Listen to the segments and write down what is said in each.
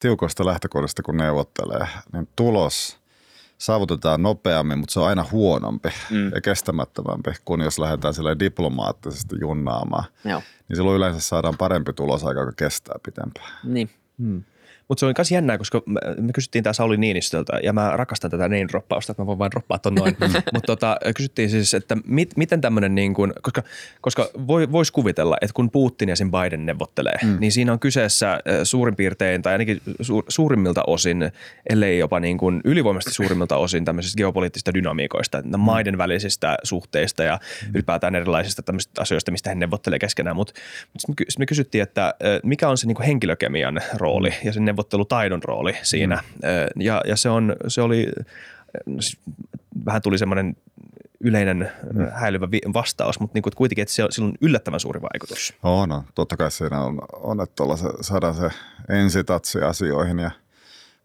tiukoista lähtökohdista, kun neuvottelee, niin tulos saavutetaan nopeammin, mutta se on aina huonompi ja kestämättömämpi, kun jos lähdetään diplomaattisesti junnaamaan. Joo. Niin silloin yleensä saadaan parempi tulos aika, joka kestää pitempään. Niin. Mutta se on myös jännää, koska me kysyttiin tämä Sauli Niinistöltä, ja mä rakastan tätä name-droppausta, että mä voin vain droppaa ton noin. Mutta kysyttiin siis, että miten tämmöinen, niin koska voisi kuvitella, että kun Putin ja sen Biden neuvottelee, niin siinä on kyseessä suurin piirtein tai ainakin suurimmilta osin, ellei jopa niin kuin ylivoimaisesti suurimmilta osin tämmöisistä geopoliittisista dynamiikoista, maiden välisistä suhteista ja ylipäätään erilaisista tämmöisistä asioista, mistä he neuvottelee keskenään. Mutta sitten me kysyttiin, että mikä on se niin kuin henkilökemian rooli ja sen neuvottelutaidon rooli siinä. Ja vähän tuli semmoinen yleinen häilyvä vastaus, mutta niin kuitenkin, että sillä on yllättävän suuri vaikutus. No, totta kai siinä on että saadaan se ensitatsi asioihin ja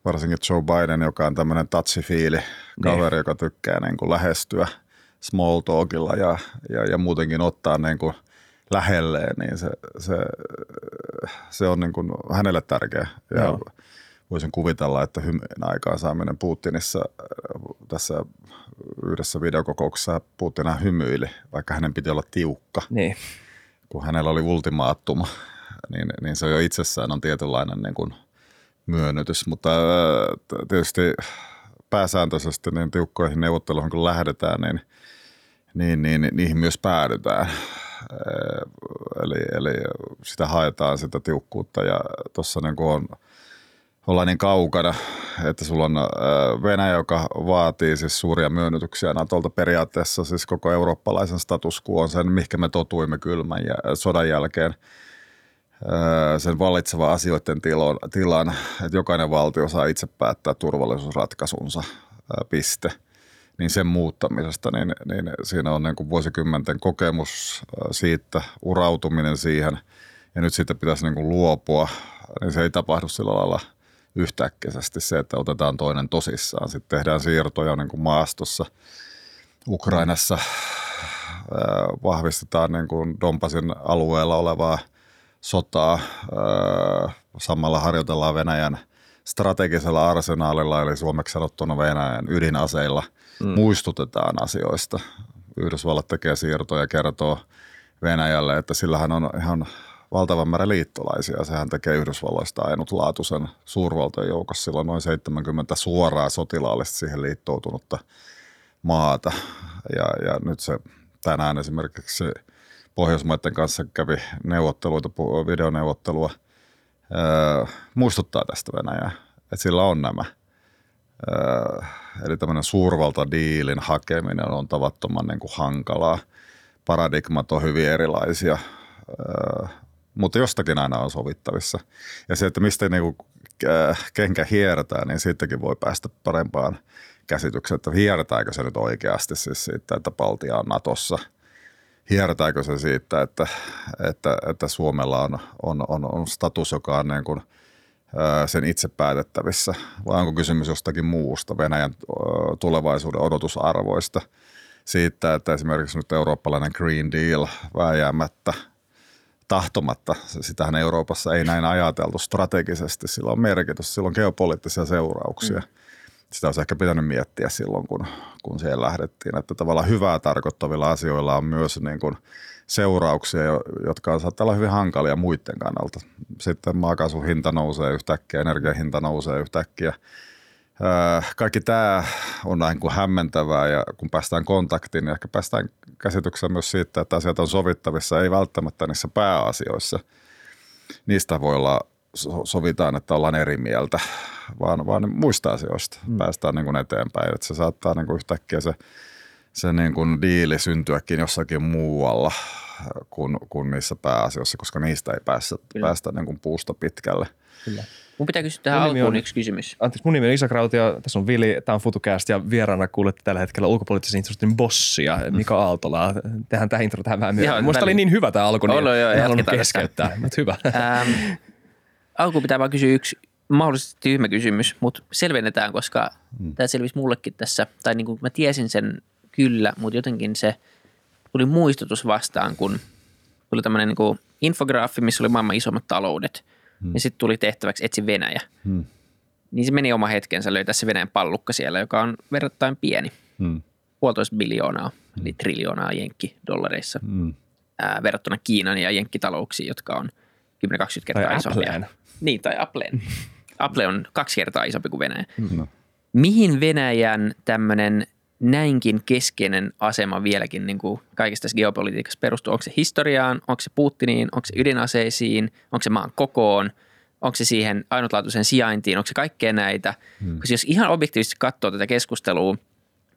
varsinkin Joe Biden, joka on tämmöinen touchy-feely kaveri, joka tykkää niin kuin lähestyä small talkilla ja muutenkin ottaa niin kuin lähelleen, niin se on niin kuin hänelle tärkeä. Ja voisin kuvitella, että hymyjen aikaansaaminen Putinissa tässä yhdessä videokokouksessa Putinhan hymyili, vaikka hänen piti olla tiukka. Niin. Kun hänellä oli ultimaattuma, niin se jo itsessään on tietynlainen niin kuin myönnytys. Mutta tietysti pääsääntöisesti niin tiukkoihin neuvotteluihin kun lähdetään, niin niihin myös päädytään. Eli sitä haetaan sitä tiukkuutta ja tuossa niin ollaan niin kaukana, että sulla on Venäjä, joka vaatii siis suuria myönnytyksiä NATOlta periaatteessa, siis koko eurooppalaisen status quo on sen, mihinkä me totuimme kylmän ja sodan jälkeen sen vallitsevan asioiden tilan, että jokainen valtio saa itse päättää turvallisuusratkaisunsa, piste. Niin sen muuttamisesta, niin siinä on niin kuin vuosikymmenten kokemus siitä, urautuminen siihen, ja nyt siitä pitäisi niin kuin luopua, niin se ei tapahdu sillä lailla yhtäkkisesti se, että otetaan toinen tosissaan. Sitten tehdään siirtoja niin kuin maastossa, Ukrainassa vahvistetaan niin kuin Donbasin alueella olevaa sotaa, samalla harjoitellaan Venäjän strategisella arsenaalilla, eli suomeksi sanottuna Venäjän ydinaseilla, muistutetaan asioista. Yhdysvallat tekee siirtoja ja kertoo Venäjälle, että sillähän on ihan valtavan määrä liittolaisia. Sehän tekee Yhdysvalloista ainutlaatuisen suurvaltojen joukossa. Sillä on noin 70 suoraa sotilaallisesti siihen liittoutunutta maata. Ja nyt se tänään esimerkiksi Pohjoismaiden kanssa kävi neuvotteluita, videoneuvottelua, muistuttaa tästä Venäjää, että sillä on nämä. Eli tämmöinen suurvaltadiilin hakeminen on tavattoman niin kuin hankalaa. Paradigmat on hyvin erilaisia, mutta jostakin aina on sovittavissa. Ja se, että mistä niin kuin kenkä hiertää, niin siitäkin voi päästä parempaan käsitykseen, että hiertääkö se nyt oikeasti siis siitä, että Baltia on Natossa. Hiertääkö se siitä, että Suomella on status, joka on niin kuin sen itse päätettävissä, vai onko kysymys jostakin muusta, Venäjän tulevaisuuden odotusarvoista, siitä, että esimerkiksi nyt eurooppalainen Green Deal vääjäämättä, tahtomatta, sitähän Euroopassa ei näin ajateltu strategisesti, sillä on merkitys, sillä on geopoliittisia seurauksia. Sitä olisi ehkä pitänyt miettiä silloin, kun siihen lähdettiin, että tavallaan hyvää tarkoittavilla asioilla on myös niin kuin seurauksia, jotka saattaa olla hyvin hankalia muiden kannalta. Sitten maakaasun hinta nousee yhtäkkiä, energian hinta nousee yhtäkkiä. Kaikki tämä on niin kuin hämmentävää ja kun päästään kontaktiin, niin ehkä päästään käsitykseen myös siitä, että asiat on sovittavissa, ei välttämättä niissä pääasioissa. Niistä voi olla sovitaan, että ollaan eri mieltä, vaan muista asioista päästään niin kuin eteenpäin. Että se saattaa niin kuin yhtäkkiä se niin kuin diili syntyäkin jossakin muualla kuin niissä pääasioissa, koska niistä ei päästä niin kuin puusta pitkälle. Kyllä. Mun pitää kysyä tähän alkuun yksi kysymys. Anteeksi, mun nimi on Iisa Krautio, tässä on Vili, tämä on FutuCast ja vieraana kuulette tällä hetkellä ulkopoliittisen instituutin bossia Mika Aaltolaa. Tehdään tämä intro tähän vähän myöhemmin. Musta oli niin hyvä tämä alku, niin en halunnut keskeyttää, mutta hyvä. Alkuun pitää vaan kysyä yksi mahdollisesti tyhmä kysymys, mutta selvennetään, koska tämä selvisi mullekin tässä, tai niin kuin mä tiesin sen kyllä, mutta jotenkin se tuli muistutus vastaan, kun tuli tämmöinen niin kuin infograaffi, missä oli maailman isommat taloudet. ja sitten tuli tehtäväksi etsi Venäjä. Niin se meni oma hetkensä löytää se Venäjän pallukka siellä, joka on verrattain pieni. 1,5 biljoonaa, eli triljoonaa jenkkidollareissa verrattuna Kiinan ja jenkkitalouksiin, jotka on 10-20 kertaa isompia. Niin, tai Appleen. Apple on 2 kertaa isompi kuin Venäjä. No. Mihin Venäjän tämmöinen näinkin keskeinen asema vieläkin niin kuin kaikessa tässä geopolitiikassa perustuu? Onko se historiaan, onko se Putiniin, onko se ydinaseisiin, onko se maan kokoon, onko se siihen ainutlaatuiseen sijaintiin, onko se kaikkea näitä? Koska jos ihan objektiivisesti katsoo tätä keskustelua,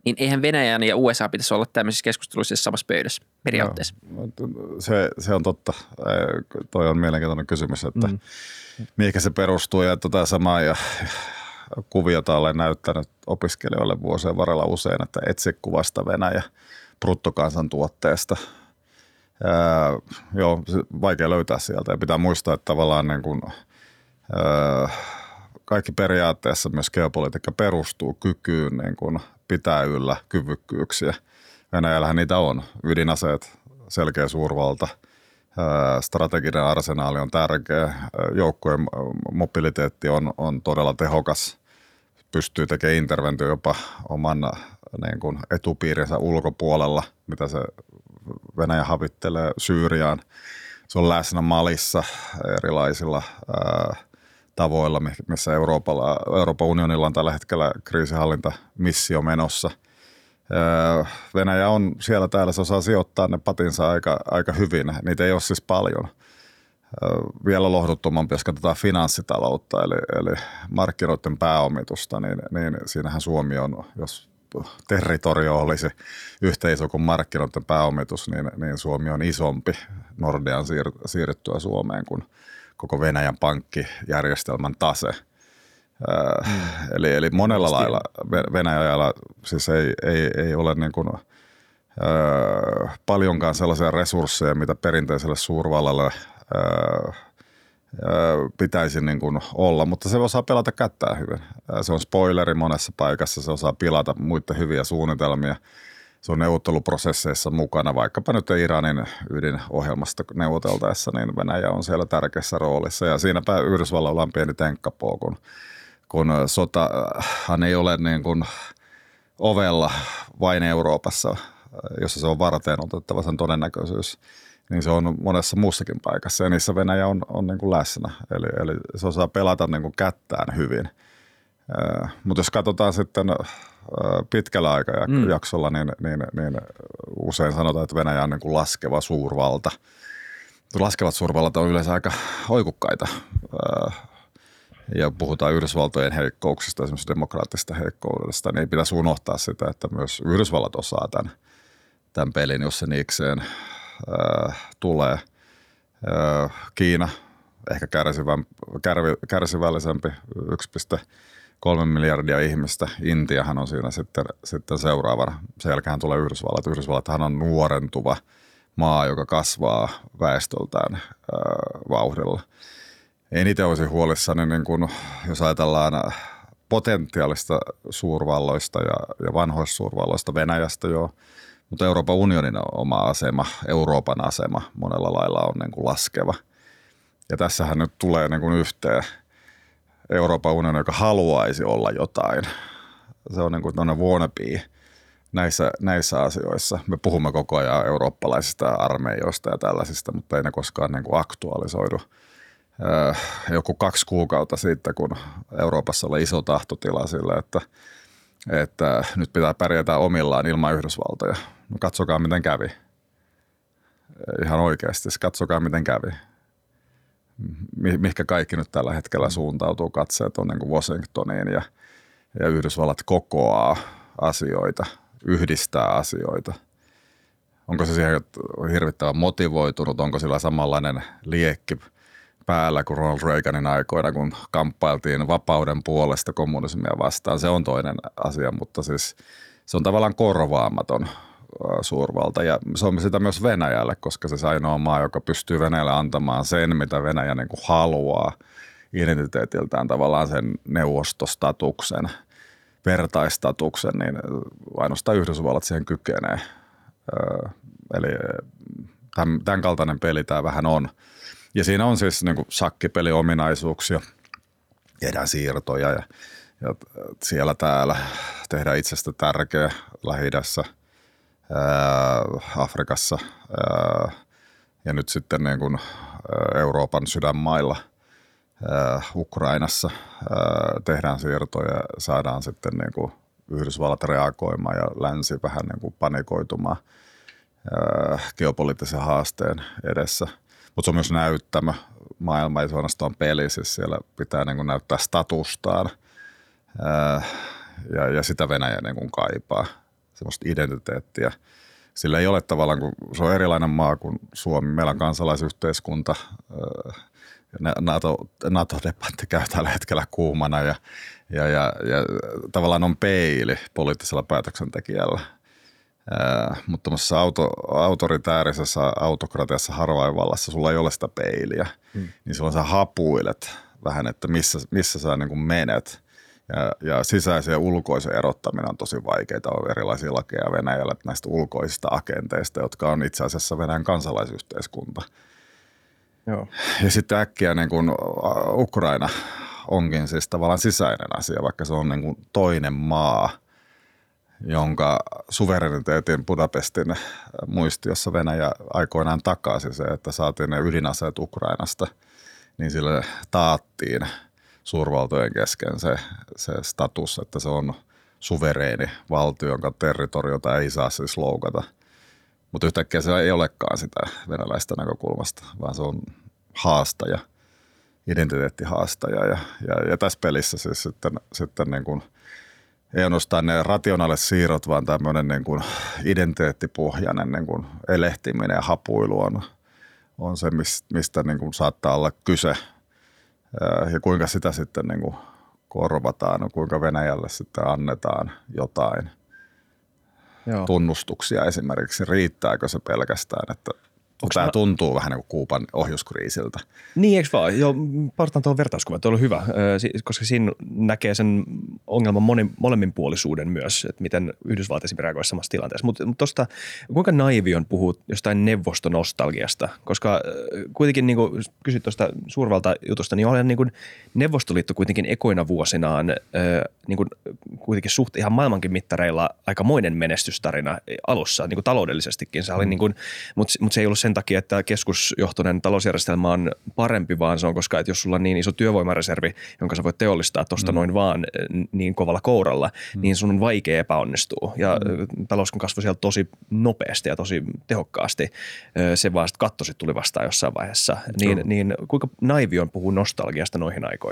niin eihän Venäjän ja USA pitäisi olla tämmöisissä keskusteluissa samassa pöydässä periaatteessa. No, se on totta. Toi on mielenkiintoinen kysymys, että mihinkä se perustuu ja tätä samaa kuviota olen näyttänyt opiskelijoille vuosien varrella usein, että etsikuvasta Venäjä bruttokansantuotteesta. Joo, vaikea löytää sieltä ja pitää muistaa, että tavallaan niin kuin, kaikki periaatteessa myös geopolitiikka perustuu kykyyn niin kuin pitää yllä kyvykkyyksiä. Venäjällähän niitä on. Ydinaseet, selkeä suurvalta, strateginen arsenaali on tärkeä, joukkojen mobiliteetti on todella tehokas, pystyy tekemään interventio jopa oman niin kuin etupiirinsä ulkopuolella, mitä se Venäjä havittelee Syyriaan. Se on läsnä Malissa erilaisilla tavoilla, missä Euroopan unionilla on tällä hetkellä kriisinhallintamissio menossa. Venäjä on siellä täällä, se osaa sijoittaa ne patinsa aika hyvin. Niitä ei ole siis paljon. Vielä lohduttomampi, jos katsotaan finanssitaloutta, eli markkinoiden pääomitusta, niin siinähän Suomi on, jos territorio olisi yhtä iso kuin markkinoiden pääomitus, niin Suomi on isompi Nordean siirrettyä Suomeen kuin koko Venäjän pankkijärjestelmän tase. Eli monella lailla Venäjällä siis ei ole niin kuin, paljonkaan sellaisia resursseja, mitä perinteiselle suurvallalle pitäisi niin kuin olla, mutta se osaa pelata kättään hyvin. Se on spoileri monessa paikassa, se osaa pilata muiden hyviä suunnitelmia. Se on neuvotteluprosesseissa mukana, vaikkapa nyt Iranin ydinohjelmasta neuvoteltaessa, niin Venäjä on siellä tärkeässä roolissa. Ja siinäpä Yhdysvalloilla on pieni tenkkapoo, kun sotahan ei ole niin kuin ovella vain Euroopassa, jossa se on varten otettava sen todennäköisyys. Niin se on monessa muussakin paikassa ja niissä Venäjä on niin kuin läsnä. Eli se osaa pelata niin kuin kättään hyvin. Mutta jos katsotaan sitten pitkällä aikajaksolla, niin usein sanotaan, että Venäjä on niin kuin laskeva suurvalta. Laskevat suurvallat on yleensä aika oikukkaita ja puhutaan Yhdysvaltojen heikkouksista, esimerkiksi demokraattisesta heikkoudesta, niin ei pitäisi unohtaa sitä, että myös Yhdysvallat osaa tämän pelin, jos se niikseen tulee. Kiina, ehkä kärsivällisempi 1,3 miljardia ihmistä. Intiahan on siinä sitten seuraavana. Sen jälkeen tulee Yhdysvallat. Yhdysvallathan on nuorentuva maa, joka kasvaa väestöltään vauhdilla. Eniten olisin huolissani, niin kun, jos ajatellaan potentiaalista suurvalloista ja vanhoista suurvalloista, Venäjästä jo, mutta Euroopan unionin oma asema, Euroopan asema monella lailla on niin kuin laskeva. Ja tässähän nyt tulee niin kuin yhteen Euroopan unioni, joka haluaisi olla jotain. Se on niin kuin tämmöinen wannabe näissä asioissa. Me puhumme koko ajan eurooppalaisista armeijoista ja tällaisista, mutta ei ne koskaan niin kuin aktualisoidu. Joku 2 kuukautta sitten, kun Euroopassa oli iso tahtotila sille, että nyt pitää pärjätä omillaan ilman Yhdysvaltoja. No katsokaa, miten kävi. Ihan oikeasti, katsokaa, miten kävi. Mihinkä kaikki nyt tällä hetkellä suuntautuu, katseet on niin kuin Washingtoniin ja Yhdysvallat kokoaa asioita, yhdistää asioita. Onko se siihen hirvittävän motivoitunut, onko sillä samanlainen liekki päällä kuin Ronald Reaganin aikoina, kun kamppailtiin vapauden puolesta kommunismia vastaan. Se on toinen asia, mutta siis se on tavallaan korvaamaton suurvalta. Ja se on sitä myös Venäjälle, koska se ainoa maa, joka pystyy Venäjälle antamaan sen, mitä Venäjä niin kuin haluaa identiteetiltään, tavallaan sen neuvostostatuksen, vertaistatuksen, niin ainoastaan Yhdysvallat siihen kykenee. Eli tämän kaltainen peli tämä vähän on. Ja siinä on siis niin kuin shakkipeliominaisuuksia, edänsiirtoja ja siellä täällä tehdään itsestä tärkeä Lähi-idässä, Afrikassa ja nyt sitten niin kuin Euroopan sydänmailla, Ukrainassa tehdään siirtoja ja saadaan sitten niin kuin Yhdysvallat reagoimaan ja länsi vähän niin kuin panikoitumaan geopoliittisen haasteen edessä. Mutta se on myös näyttämä. Maailma ei suorastaan peli, siis siellä pitää niin kuin näyttää statustaan ja sitä Venäjä niin kuin kaipaa, semmoista identiteettiä. Sillä ei ole tavallaan, kun se on erilainen maa kuin Suomi, meillä on kansalaisyhteiskunta, NATO-debatti käy tällä hetkellä kuumana ja tavallaan on peili poliittisella päätöksentekijällä. Mutta tuollaisessa autoritäärisessä autokratiassa harvainvallassa sulla ei ole sitä peiliä, niin silloin sä hapuilet vähän, että missä sä niin kuin menet. Ja sisäisen ja ulkoisen erottaminen on tosi vaikeita. On erilaisia lakeja Venäjällä näistä ulkoisista agenteista, jotka on itse asiassa Venäjän kansalaisyhteiskunta. Joo. Ja sitten äkkiä niin kuin Ukraina onkin siis tavallaan sisäinen asia, vaikka se on niin kuin toinen maa, jonka suvereniteetin Budapestin muistiossa Venäjä aikoinaan takaisin se, että saatiin ne ydinaseet Ukrainasta, niin sille taattiin suurvaltojen kesken se status, että se on suvereeni valtio, jonka territoriota ei saa siis loukata. Mutta yhtäkkiä se ei olekaan sitä venäläistä näkökulmasta, vaan se on haastaja, identiteettihaastaja. Ja tässä pelissä siis sitten niin kuin ei ainoastaan ne rationaaliset siirrot, vaan tämmöinen niin kuin identiteettipohjainen niin kuin elehtiminen ja hapuilu on se, mistä niin kuin saattaa olla kyse. Ja kuinka sitä sitten niin kuin korvataan, kuinka Venäjälle sitten annetaan jotain. Joo. Tunnustuksia esimerkiksi. Riittääkö se pelkästään, että tämä tuntuu vähän niin kuin Kuuban ohjuskriisiltä. Niin, eikö vaan? Joo, partaan tuohon vertauskuvan. Tuo on hyvä, koska siinä näkee sen ongelman molemminpuolisuuden myös, että miten Yhdysvallat esimerkiksi reagoi samassa tilanteessa. Mutta tuosta, kuinka naivi on puhua jostain neuvostonostalgiasta? Koska kuitenkin, niin kuin kysyt tuosta suurvaltajutusta, niin olen niin kuin Neuvostoliitto kuitenkin ekoina vuosinaan niin kuin kuitenkin suht ihan maailmankin mittareilla aikamoinen menestystarina alussa, niin kuin taloudellisestikin. Se oli niin kuin, mutta se ei ollut sen takia, että keskusjohtoinen talousjärjestelmä on parempi, vaan se on, koska että jos sulla on niin iso työvoimareservi, jonka sä voit teollistaa tuosta noin vaan niin kovalla kouralla, niin sun on vaikea epäonnistua. Ja talous kun kasvoi siellä tosi nopeasti ja tosi tehokkaasti, se vaan sitten katto tuli vastaan jossain vaiheessa. Niin kuinka naivi on puhua nostalgiasta noihin aikoihin?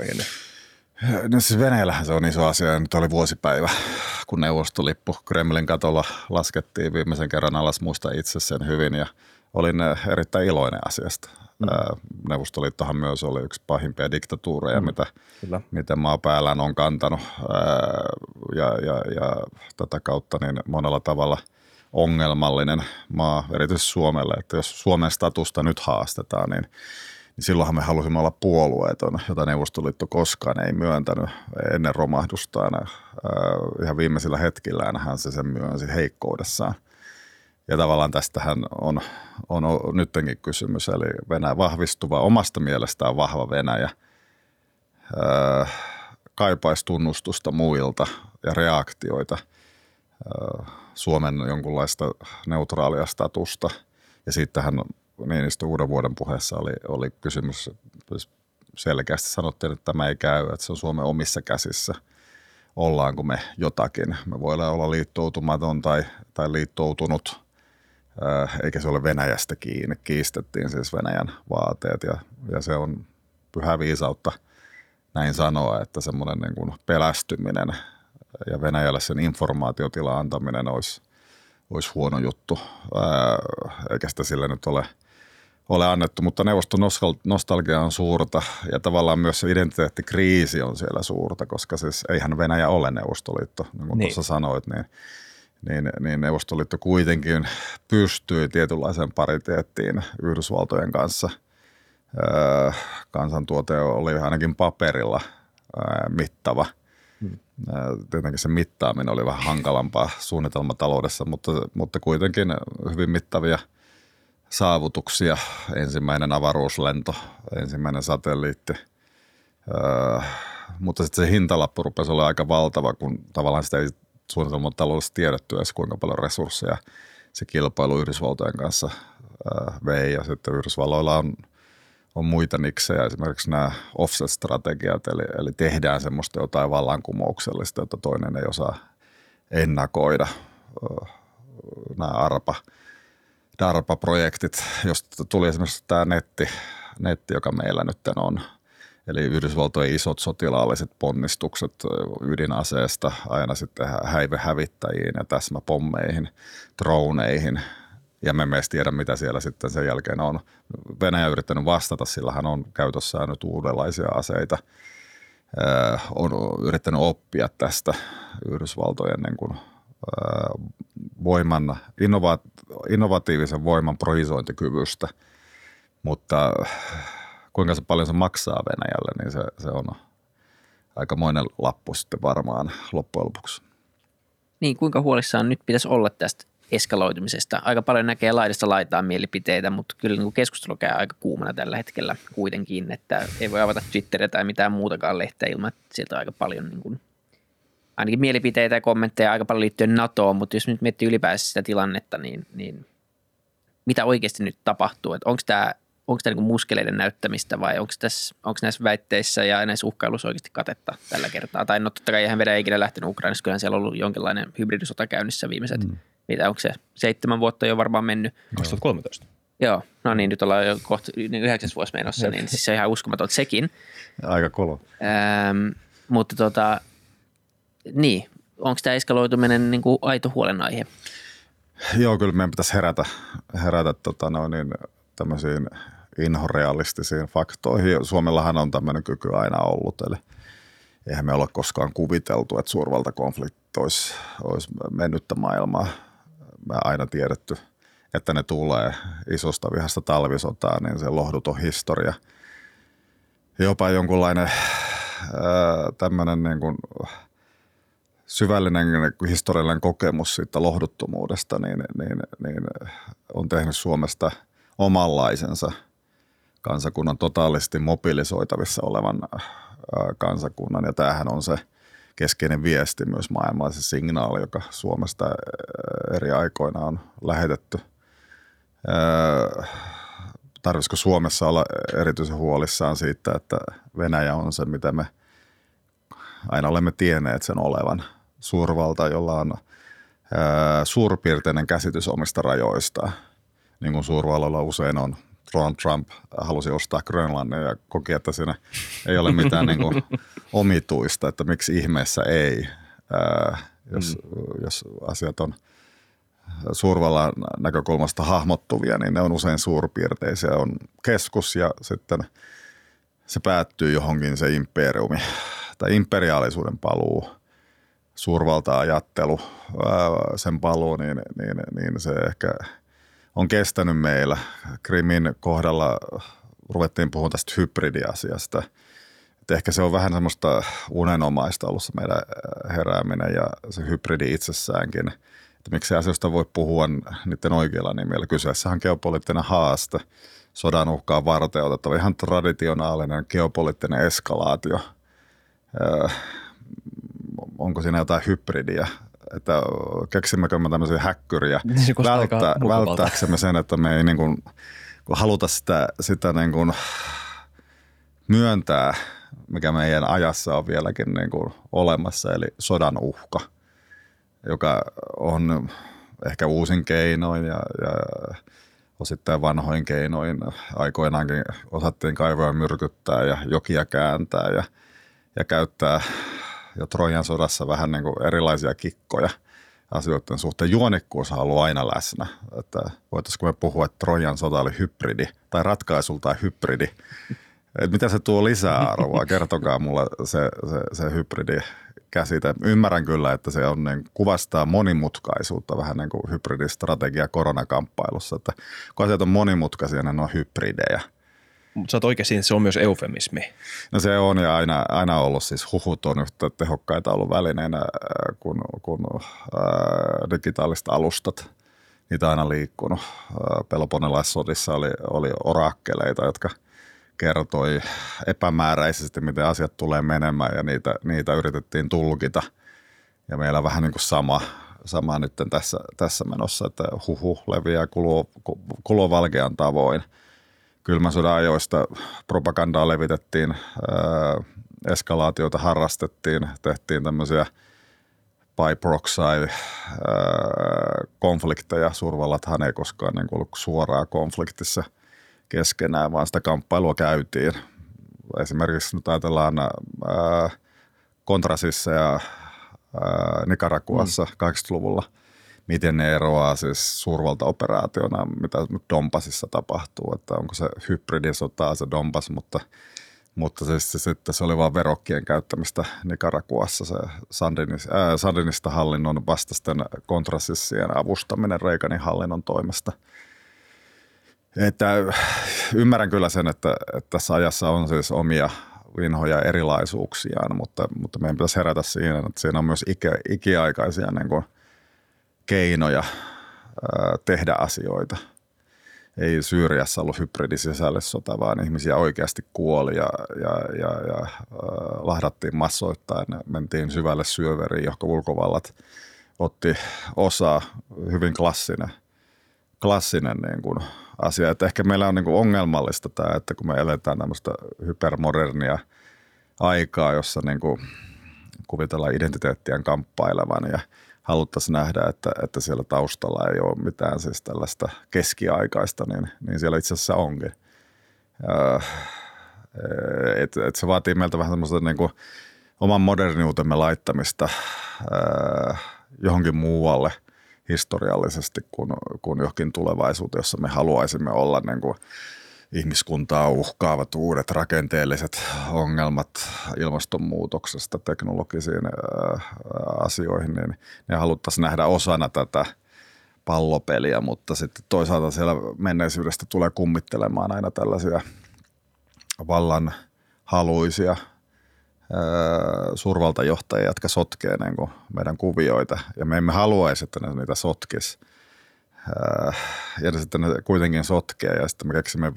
No siis Venäjällähän se on iso asia ja nyt oli vuosipäivä, kun neuvostolippu Kremlin katolla laskettiin viimeisen kerran alas, muista itse sen hyvin ja olin erittäin iloinen asiasta. Neuvostoliittohan myös oli yksi pahimpia diktatuureja, mitä maa päällään on kantanut ja tätä kautta niin monella tavalla ongelmallinen maa, erityisesti Suomelle. Että jos Suomen statusta nyt haastetaan, niin silloinhan me halusimme olla puolueeton, jota Neuvostoliitto koskaan ei myöntänyt ennen romahdustaan. Ihan viimeisillä hetkilläänhän se sen myönsi heikkoudessaan. Ja tavallaan tästähän on nyttenkin kysymys, eli Venäjä vahvistuva, omasta mielestään vahva Venäjä, kaipaisi tunnustusta muilta ja reaktioita, Suomen jonkunlaista neutraalia statusta. Ja siitähän Niinistö uuden vuoden puheessa oli kysymys, selkeästi sanottiin, että tämä ei käy, että se on Suomen omissa käsissä. Ollaanko me jotakin? Me voidaan olla liittoutumaton tai liittoutunut. Eikä se ole Venäjästä kiinni. Kiistettiin siis Venäjän vaateet ja se on pyhä viisautta näin sanoa, että semmoinen niin kuin pelästyminen ja Venäjälle sen informaatiotila antaminen olisi huono juttu. Eikä sitä sillä nyt ole annettu, mutta neuvoston nostalgia on suurta ja tavallaan myös se identiteettikriisi on siellä suurta, koska siis eihän Venäjä ole Neuvostoliitto, niin kuin tuossa sanoit, niin Neuvostoliitto kuitenkin pystyy tietynlaiseen pariteettiin Yhdysvaltojen kanssa. Kansantuote oli ainakin paperilla mittava. Tietenkin se mittaaminen oli vähän hankalampaa suunnitelmataloudessa, mutta kuitenkin hyvin mittavia saavutuksia. Ensimmäinen avaruuslento, ensimmäinen satelliitti, mutta sitten se hintalappu rupesi olla aika valtava, kun tavallaan sitä ei suunnitelman taloudessa tiedetty edes kuinka paljon resursseja se kilpailu Yhdysvaltojen kanssa vei, ja sitten Yhdysvalloilla on muita niksejä, esimerkiksi nämä offset-strategiat, eli tehdään semmoista jotain vallankumouksellista, jota toinen ei osaa ennakoida. Nämä DARPA-projektit, josta tuli esimerkiksi tämä netti, joka meillä nyt on, eli Yhdysvaltojen isot sotilaalliset ponnistukset ydinaseesta aina sitten häivehävittäjiin ja täsmäpommeihin, droneihin, ja me emme tiedä, mitä siellä sitten sen jälkeen on. Venäjä yrittänyt vastata, sillä hän on käytössään nyt uudenlaisia aseita. On yrittänyt oppia tästä Yhdysvaltojen niin kuin, voiman, innovatiivisen voiman projisointikyvystä, mutta kuinka se paljon se maksaa Venäjälle, niin se on aikamoinen lappu sitten varmaan loppujen lopuksi. Niin, kuinka huolissaan nyt pitäisi olla tästä eskaloitumisesta? Aika paljon näkee laidasta laitaan mielipiteitä, mutta kyllä niin kuin keskustelu käy aika kuumana tällä hetkellä kuitenkin, että ei voi avata Twitteriä tai mitään muutakaan lehteä ilman, että sieltä on aika paljon niin kuin, ainakin mielipiteitä ja kommentteja aika paljon liittyen NATOon, mutta jos nyt miettii ylipäänsä sitä tilannetta, niin mitä oikeasti nyt tapahtuu? Että onko tämä niin kuin muskeleiden näyttämistä vai onko näissä väitteissä ja näissä uhkailussa oikeasti katetta tällä kertaa? Tai no totta kai eihän Venäjä ikinä lähtenyt Ukrainassa, kyllähän siellä on ollut jonkinlainen hybridisota käynnissä viimeiset, onko se 7 vuotta jo varmaan mennyt? 2013. Joo, no niin, nyt ollaan jo kohta 9. vuosi menossa, niin siis se on ihan uskomaton sekin. Aika kolo. Mutta niin, onko tämä eskaloituminen niin kuin aito huolenaihe? Joo, kyllä meidän pitäisi herätä tämmöisiin inhorealistisiin faktoihin. Suomellahan on tämmöinen kyky aina ollut, eli eihän me ole koskaan kuviteltu, että suurvaltakonflikti olisi mennyttä maailmaa. Me aina tiedetty, että ne tulee isosta vihasta talvisotaan, niin se lohduton historia. Jopa jonkunlainen tämmöinen niin kuin syvällinen historiallinen kokemus siitä lohduttomuudesta niin on tehnyt Suomesta omanlaisensa kansakunnan totaalisesti mobilisoitavissa olevan kansakunnan, ja tämähän on se keskeinen viesti myös maailmaan, se signaali, joka Suomesta eri aikoina on lähetetty. Tarvitsisiko Suomessa olla erityisen huolissaan siitä, että Venäjä on se, mitä me aina olemme tienneet sen olevan, suurvalta, jolla on suurpiirteinen käsitys omista rajoistaan, niin kuin suurvalloilla usein on. Trump halusi ostaa Grönlannin ja koki, että siinä ei ole mitään niin kuin omituista, että miksi ihmeessä ei, jos asiat on suurvallan näkökulmasta hahmottuvia, niin ne on usein suurpiirteisiä. On keskus ja sitten se päättyy johonkin se imperiumi tai imperiaalisuuden paluu, suurvalta-ajattelu, sen paluu, niin se ehkä on kestänyt meillä. Krimin kohdalla ruvettiin puhumaan tästä hybridiasiasta. Et ehkä se on vähän semmoista unenomaista ollut se meidän herääminen ja se hybridi itsessäänkin. Et miksi asioista voi puhua niiden oikeilla nimillä? Kyseessä on geopoliittinen haaste, sodan uhkaa varten otettava ihan traditionaalinen geopoliittinen eskalaatio. Onko siinä jotain hybridiä? Että keksimmekö me tämmöisiä häkkyriä, välttääksemme sen, että me ei niin kuin haluta sitä niin kuin myöntää, mikä meidän ajassa on vieläkin niin kuin olemassa, eli sodan uhka, joka on ehkä uusin keinoin ja osittain vanhoin keinoin. Aikoinaankin osattiin kaivoja myrkyttää ja jokia kääntää ja käyttää ja Trojan sodassa vähän niin kuin erilaisia kikkoja asioiden suhteen. Juonikkuus on ollut aina läsnä. Että voitaisiko me puhua, että Trojan sota oli hybridi tai ratkaisultaan hybridi. Että mitä se tuo lisäarvoa? Kertokaa mulle se hybridikäsite. Ymmärrän kyllä, että se on niin, kuvastaa monimutkaisuutta vähän niin kuin hybridistrategia koronakamppailussa. Että kun asiat on monimutkaisia, niin ne on hybridejä. Mutta sä oot oikein, se on myös eufemismi. No se on ja aina ollut, siis huhut on yhtä tehokkaita ollut välineenä kuin digitaaliset alustat. niitä aina liikkunut. Peloponilaissodissa oli orakkeleita, jotka kertoi epämääräisesti, miten asiat tulee menemään, ja niitä yritettiin tulkita. Ja meillä on vähän niin kuin sama nyt tässä menossa, että huhu leviää kulovalkean tavoin. Kylmän sodan ajoista propagandaa levitettiin, eskalaatiota harrastettiin, tehtiin tämmöisiä by proxy konflikteja. Suurvallathan ei koskaan niin ollut suoraa konfliktissa keskenään, vaan sitä kamppailua käytiin. Esimerkiksi nyt ajatellaan Kontrasissa ja Nicaraguassa 80-luvulla, miten ne eroaa siis suurvaltaoperaationa, mitä nyt Donbasissa tapahtuu, että onko se hybridisotaa se Donbas, mutta siis se oli vaan verokkien käyttämistä Nicaraguassa, se sandinista hallinnon vastaisten kontrasissien avustaminen Reaganin hallinnon toimesta. Että ymmärrän kyllä sen, että tässä ajassa on siis omia vinhoja erilaisuuksiaan, mutta meidän pitäisi herätä siihen, että siinä on myös ikiaikaisia niin kuin keinoja tehdä asioita. Ei Syyriassa ollut hybridisisällissota, vaan ihmisiä oikeasti kuoli ja lahdattiin massoittain, mentiin syvälle syöveriin, johon ulkovallat otti osaa. Hyvin klassinen niin kuin asia. Että ehkä meillä on niin kuin ongelmallista tämä, että kun me eletään tämmöistä hypermodernia aikaa, jossa niin kuin kuvitellaan identiteettiään kamppailevan ja haluttaisiin nähdä, että siellä taustalla ei ole mitään siis tällaista keskiaikaista, niin siellä itse asiassa onkin. Et se vaatii meiltä vähän semmoista niin kuin oman moderniutemme laittamista johonkin muualle historiallisesti kuin johonkin tulevaisuuteen, jossa me haluaisimme olla niin kuin ihmiskuntaa uhkaavat uudet rakenteelliset ongelmat ilmastonmuutoksesta teknologisiin asioihin, niin ne haluttaisiin nähdä osana tätä pallopeliä, mutta sitten toisaalta siellä menneisyydestä tulee kummittelemaan aina tällaisia vallan haluisia suurvaltajohtajia, jotka sotkee niin kuin meidän kuvioita, ja me emme haluaisi, että ne niitä sotkisi. Ja sitten ne kuitenkin sotkee, ja sitten me keksimme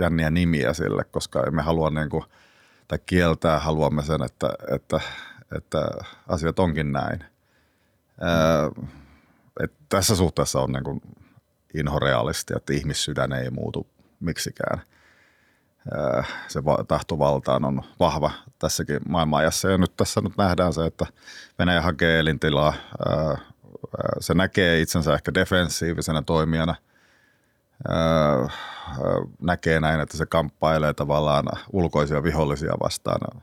jänniä nimiä sille, koska emme halua niin kuin, tai kieltää, haluamme sen, että asiat onkin näin. Et tässä suhteessa on niin kuin inhorealisti, että ihmissydän ei muutu miksikään. Se tahto valtaan on vahva tässäkin maailmanajassa, ja nyt tässä nyt nähdään se, että Venäjä hakee elintilaa. Se näkee itsensä ehkä defensiivisenä toimijana, näkee näin, että se kamppailee tavallaan ulkoisia vihollisia vastaan.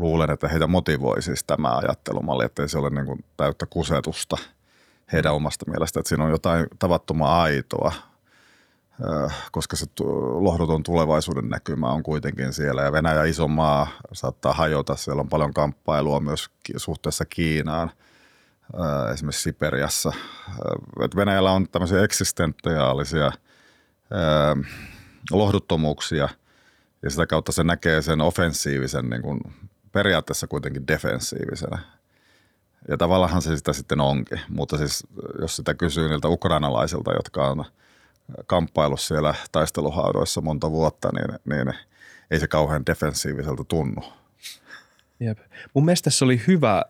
Luulen, että heitä motivoi siis tämä ajattelumalli, ettei se ole niin kuin täyttä kusetusta heidän omasta mielestä, että siinä on jotain tavattomaa aitoa, koska se lohduton tulevaisuuden näkymä on kuitenkin siellä, ja Venäjä iso maa saattaa hajota, siellä on paljon kamppailua myös suhteessa Kiinaan. Esimerkiksi Siperiassa. Venäjällä on tämmöisiä eksistentiaalisia lohduttomuuksia, ja sitä kautta se näkee sen offensiivisen niin kuin periaatteessa kuitenkin defensiivisenä. Ja tavallaan se sitä sitten onkin, mutta siis jos sitä kysyy niiltä ukrainalaisilta, jotka on kamppailut siellä taisteluhaudoissa monta vuotta, niin ei se kauhean defensiiviseltä tunnu. Jep. Mun mielestä tässä oli hyvä,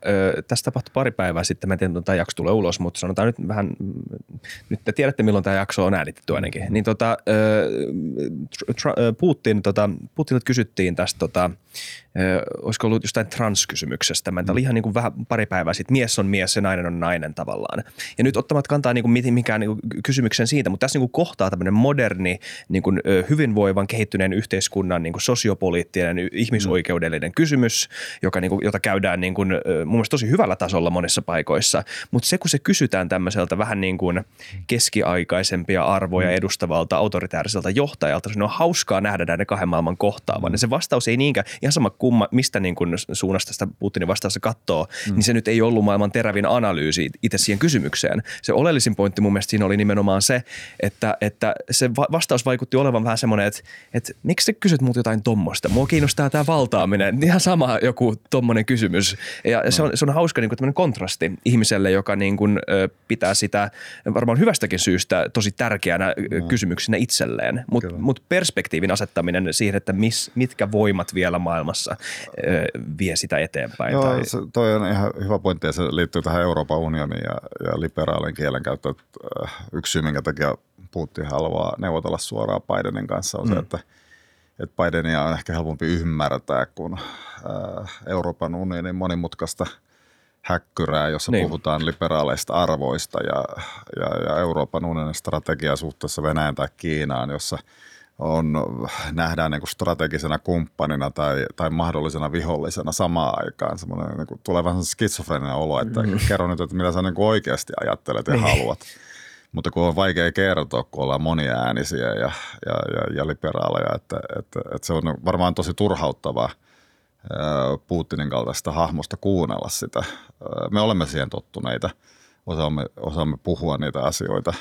tässä tapahtui pari päivää sitten, mä en tiedä, että tämä jakso tulee ulos, mutta sanotaan nyt vähän, nyt te tiedätte milloin tämä jakso on äänitetty ainakin, niin Putinilta kysyttiin tästä, olisiko ollut jostain transkysymyksestä, tämä oli ihan niin kuin vähän pari päivää sitten, mies on mies ja nainen on nainen tavallaan. Ja nyt ottamatta kantaa niin kuin mikään niin kuin kysymykseen siitä, mutta tässä niin kuin kohtaa tämmöinen moderni, niin kuin hyvinvoivan kehittyneen yhteiskunnan niin kuin sosiopoliittinen, ihmisoikeudellinen kysymys, joka, niin kuin, jota käydään niin kuin, mun mielestä tosi hyvällä tasolla monissa paikoissa, mutta se kun se kysytään tämmöiseltä vähän niin kuin keskiaikaisempia arvoja edustavalta autoritääriseltä johtajalta, se on hauskaa nähdä näiden kahden maailman kohtaavan, ja se vastaus ei niinkään, ihan sama mistä niin kuin suunnasta sitä Putinin vastausta katsoo, niin se nyt ei ollut maailman terävin analyysi itse siihen kysymykseen. Se oleellisin pointti mun mielestä siinä oli nimenomaan se, että se vastaus vaikutti olevan vähän semmoinen, että miksi sä kysyt mut jotain tommosta? Mua kiinnostaa tää valtaaminen. Ihan sama joku tommonen kysymys. Ja se on hauska niin kuin tämmöinen kontrasti ihmiselle, joka niin kuin pitää sitä varmaan hyvästäkin syystä tosi tärkeänä kysymyksinä itselleen. Mut perspektiivin asettaminen siihen, että mitkä voimat vielä maailmassa vie sitä eteenpäin. Joo, tai... toi on ihan hyvä pointti ja se liittyy tähän Euroopan unioniin ja liberaalin kielenkäyttöön. Yksi syy, minkä takia Putin haluaa neuvotella suoraan Bidenin kanssa on se, että Bidenia on ehkä helpompi ymmärtää kuin Euroopan unionin monimutkaista häkkyrää, jossa puhutaan liberaaleista arvoista ja Euroopan unionin strategiaa suhteessa Venäjän tai Kiinaan, jossa nähdään niin kuin strategisena kumppanina tai mahdollisena vihollisena samaan aikaan. Niin tulee vähän skitsofreninen olo, että kerro nyt, että mitä sä niin kuin oikeasti ajattelet ja haluat. Mutta kun on vaikea kertoa, kun ollaan moniäänisiä ja liberaaleja, että se on varmaan tosi turhauttavaa Putinin kaltaista hahmosta kuunnella sitä. Me olemme siihen tottuneita, osaamme puhua niitä asioita.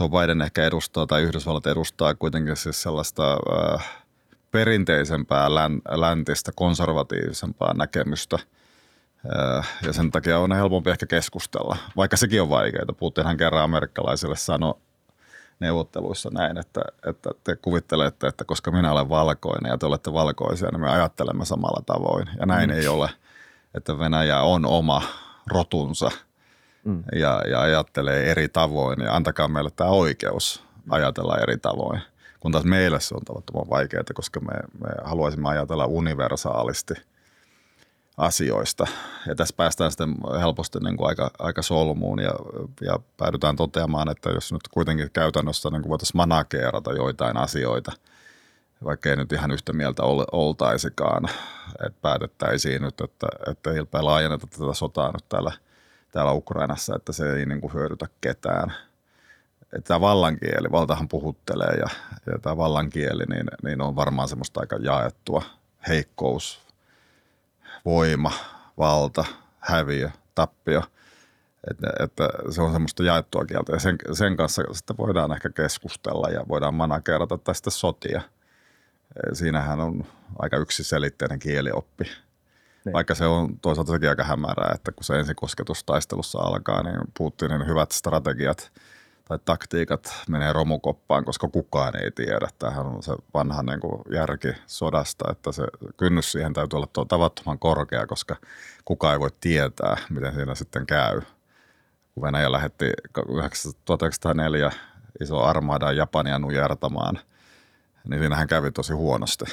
Joe Biden ehkä edustaa tai Yhdysvallat edustaa kuitenkin siis sellaista perinteisempää läntistä, konservatiivisempaa näkemystä. Ja sen takia on helpompi ehkä keskustella, vaikka sekin on vaikeaa. Putinhan kerran amerikkalaisille sanoi neuvotteluissa näin, että te kuvittelette, että koska minä olen valkoinen ja te olette valkoisia, niin me ajattelemme samalla tavoin. Ja näin ei ole, että Venäjä on oma rotunsa ja ajattelee eri tavoin ja antakaa meille tämä oikeus ajatella eri tavoin. Kun taas meille se on tavattoman vaikeaa, koska me haluaisimme ajatella universaalisti asioista. Ja tässä päästään sitten helposti niin kuin aika solmuun ja päädytään toteamaan, että jos nyt kuitenkin käytännössä niin kuin voitaisiin manageerata joitain asioita, vaikka ei nyt ihan yhtä mieltä oltaisikaan, että päätettäisiin nyt, että ei laajenneta tätä sotaa nyt täällä Ukrainassa, että se ei niin kuin hyödytä ketään. Että tämä vallankieli, valtahan puhuttelee ja tämä vallankieli niin on varmaan semmoista aika jaettua heikkous, voima, valta, häviö, tappio, että se on semmoista jaettua kieltä ja sen kanssa sitten voidaan ehkä keskustella ja voidaan managerata tästä sotia. Siinähän on aika yksiselitteinen kielioppi, vaikka se on toisaalta sekin aika hämärää, että kun se ensikosketustaistelussa alkaa, niin Putinin hyvät strategiat tai taktiikat menee romukoppaan, koska kukaan ei tiedä. Tämähän on se vanha niin kuin järki sodasta, että se kynnys siihen täytyy olla tavattoman korkea, koska kukaan ei voi tietää, miten siinä sitten käy. Kun Venäjä lähetti 1904 iso armaadaan Japania nujertamaan, niin siinähän kävi tosi huonosti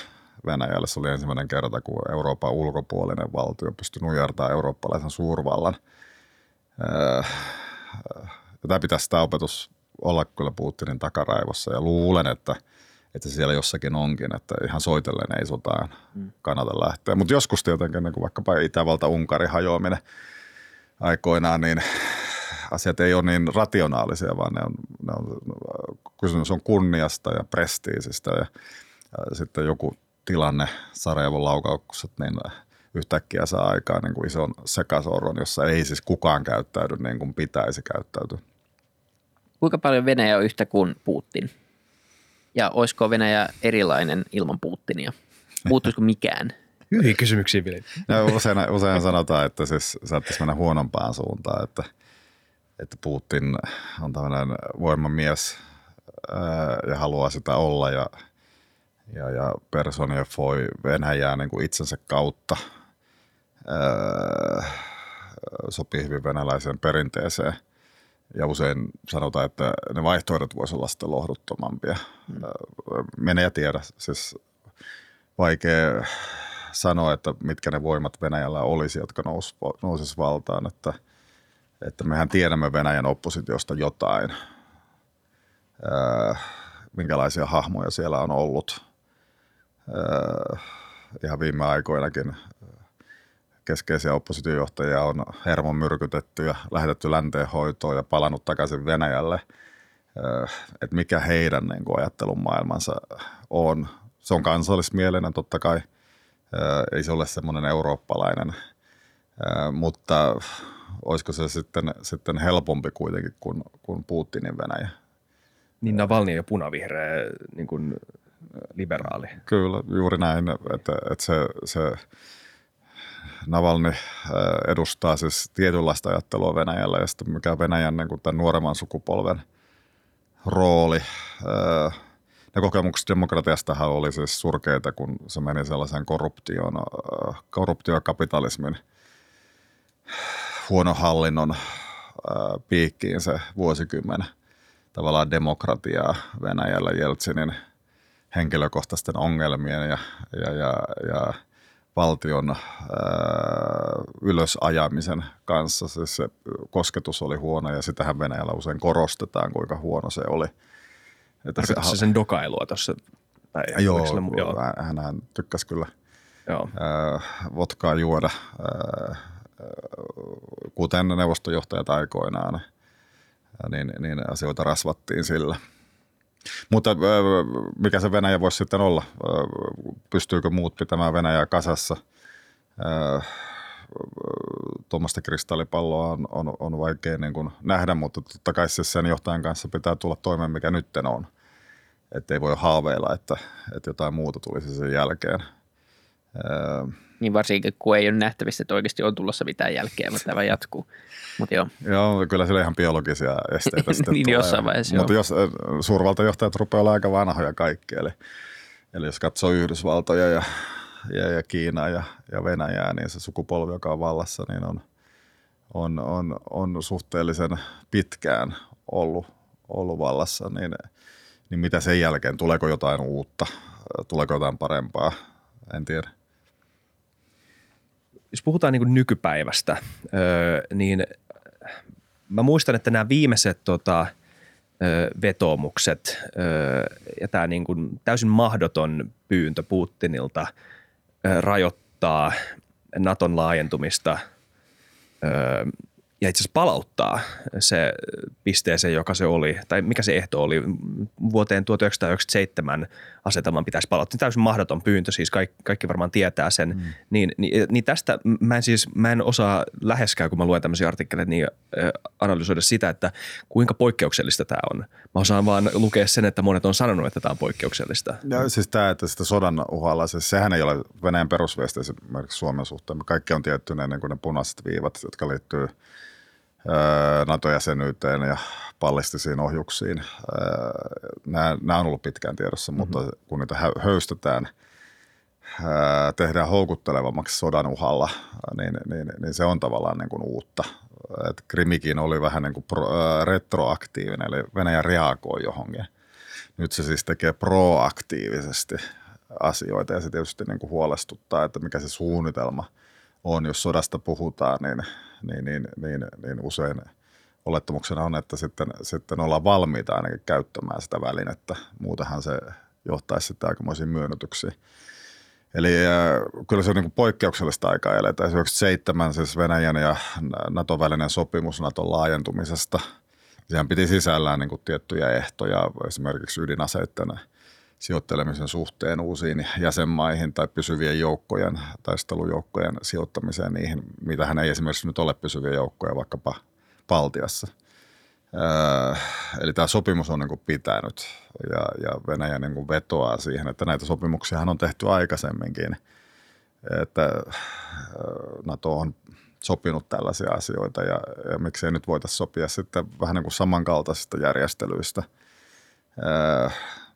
Venäjälle. Se oli ensimmäinen kerta, kun Euroopan ulkopuolinen valtio pystyi nujertamaan eurooppalaisen suurvallan. Tämä pitäisi tämä opetus olla kyllä Putinin takaraivossa ja luulen, että siellä jossakin onkin, että ihan soitellen ei sotaan kannata lähteä. Mutta joskus tietenkin niin vaikkapa Itävalta-Unkarin hajoaminen aikoinaan, niin asiat ei ole niin rationaalisia, vaan ne on, kysymys on kunniasta ja prestiisistä ja sitten joku tilanne Sarajevon laukaukset, niin yhtäkkiä saa aikaan niin kuin ison sekasorron, jossa ei siis kukaan käyttäydy niin kuin pitäisi käyttäytyä. Kuinka paljon Venäjä on yhtä kuin Putin? Ja olisiko Venäjä erilainen ilman Putinia? Muuttuisiko mikään? Hyviä kysymyksiä, Vili. Usein sanotaan, että siis saattaisi mennä huonompaan suuntaan, että Putin on tämmöinen voimamies ja haluaa sitä olla ja personifioi Venäjää niin kuin itsensä kautta. Sopii hyvin venäläiseen perinteeseen ja usein sanotaan, että ne vaihtoehdot voisivat olla sitten lohduttomampia. Mene ja tiedä, siis vaikea sanoa, että mitkä ne voimat Venäjällä olisi, jotka nousisivat valtaan, että mehän tiedämme Venäjän oppositiosta jotain, minkälaisia hahmoja siellä on ollut. Ihan viime aikoinakin keskeisiä oppositiojohtajia on hermon myrkytetty ja lähetetty länteen hoitoon ja palannut takaisin Venäjälle. Että mikä heidän niin kuin ajattelun maailmansa on. Se on kansallismielinen totta kai, ei se ole semmoinen eurooppalainen, mutta olisiko se sitten helpompi kuitenkin kuin Putinin Venäjä. Niin Navalny ja punavihreä niin kuin liberaali. Kyllä, juuri näin, että se Navalny edustaa siis tietynlaista ajattelua Venäjällä ja sitten mikä Venäjän niin kuin tämän nuoremman sukupolven rooli. Ne kokemukset demokratiastahan oli siis surkeita, kun se meni sellaisen korruptiokapitalismin huonon hallinnon piikkiin se vuosikymmen tavallaan demokratiaa Venäjällä Jeltsinin henkilökohtaisten ongelmien ja valtion ylösajamisen kanssa. Siis se kosketus oli huono ja sitähän Venäjällä usein korostetaan, kuinka huono se oli. Tarkoitatko sen dokailua tuossa? Joo, hän tykkäsi kyllä votkaa juoda, kuten neuvostojohtajat aikoinaan, niin asioita rasvattiin sillä. Mutta mikä se Venäjä voisi sitten olla? Pystyykö muut pitämään Venäjää kasassa? Tuommoista kristallipalloa on vaikea niin kuin nähdä, mutta totta kai siis sen johtajan kanssa pitää tulla toimeen, mikä nytten on. Että ei voi haaveilla, että jotain muuta tulisi sen jälkeen. Niin varsinkin, kun ei ole nähtävissä, että oikeasti on tulossa mitään jälkeä, mutta tämä jatkuu. Mut joo. Joo, kyllä sillä ihan biologisia esteitä sitten niin tulee. Jossain vaiheessa, mutta jos suurvaltajohtajat rupeaa olla aika vanhoja kaikki, eli jos katsoo Yhdysvaltoja ja Kiinaa ja Venäjää, niin se sukupolvi, joka on vallassa, niin on suhteellisen pitkään ollut vallassa. Niin mitä sen jälkeen? Tuleeko jotain uutta? Tuleeko jotain parempaa? En tiedä. Jos puhutaan niin kuin nykypäivästä, niin mä muistan, että nämä viimeiset vetoomukset ja tämä niin kuin täysin mahdoton pyyntö Putinilta rajoittaa NATOn laajentumista ja itse asiassa palauttaa se pisteeseen, joka se oli, tai mikä se ehto oli, vuoteen 1997 asetelman pitäisi palauttaa. Täysin mahdoton pyyntö, siis kaikki varmaan tietää sen. Mm. Niin tästä mä en osaa läheskään, kun mä luen tämmöisiä artikkeleita, niin analysoida sitä, että kuinka poikkeuksellista tämä on. Mä osaan vaan lukea sen, että monet on sanonut, että tämä on poikkeuksellista. Ja siis tämä, että sitä sodan uhalla, siis sehän ei ole Venäjän perusviesti esimerkiksi Suomen suhteen. Kaikki on tietty ne punaiset viivat, jotka liittyy NATO-jäsenyyteen ja ballistisiin ohjuksiin. Nämä on ollut pitkään tiedossa, mutta kun niitä höystetään, tehdään houkuttelevammaksi sodan uhalla, niin se on tavallaan niin kuin uutta. Et Krimikin oli vähän niin kuin retroaktiivinen, eli Venäjä reagoi johonkin. Nyt se siis tekee proaktiivisesti asioita ja se tietysti niin kuin huolestuttaa, että mikä se suunnitelma on, jos sodasta puhutaan, niin usein olettamuksena on, että sitten ollaan valmiita ainakin käyttämään sitä välinettä. Muutenhan se johtaisi sitten aikamoisiin myönnytyksiin. Eli kyllä se on niin kuin poikkeuksellista aikaa eletään. Esimerkiksi 1997 siis Venäjän ja Naton välinen sopimus Naton laajentumisesta. Sehän piti sisällään niin kuin tiettyjä ehtoja esimerkiksi ydinaseiden sijoittelemisen suhteen uusiin jäsenmaihin tai pysyvien joukkojen, taistelujoukkojen sijoittamiseen niihin, mitähän ei esimerkiksi nyt ole pysyviä joukkoja vaikkapa Baltiassa. Eli tämä sopimus on niin kuin pitänyt ja Venäjä niin kuin vetoaa siihen, että näitä sopimuksiahan on tehty aikaisemminkin, että NATO on sopinut tällaisia asioita ja miksei nyt voitaisiin sopia sitten vähän niin kuin samankaltaisista järjestelyistä.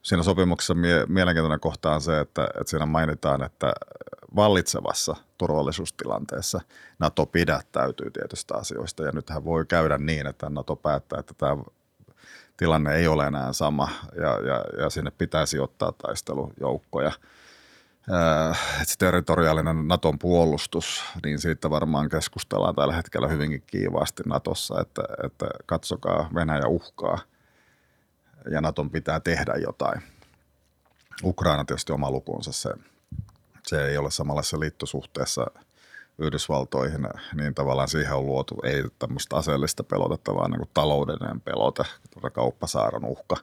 Siinä sopimuksessa mielenkiintoinen kohta on se, että siinä mainitaan, että vallitsevassa turvallisuustilanteessa NATO pidättäytyy tietystä asioista. Ja nythän voi käydä niin, että NATO päättää, että tämä tilanne ei ole enää sama ja sinne pitäisi ottaa taistelujoukkoja. Se territoriaalinen NATOn puolustus, niin siitä varmaan keskustellaan tällä hetkellä hyvinkin kiivaasti NATOssa, että katsokaa Venäjä uhkaa. Ja NATOn pitää tehdä jotain. Ukraina tietysti oma lukunsa, se ei ole samanlaisessa liittosuhteessa Yhdysvaltoihin, niin tavallaan siihen on luotu ei tämmöistä aseellista pelotetta, vaan niin kuin taloudellinen pelote, kauppasaaron uhka.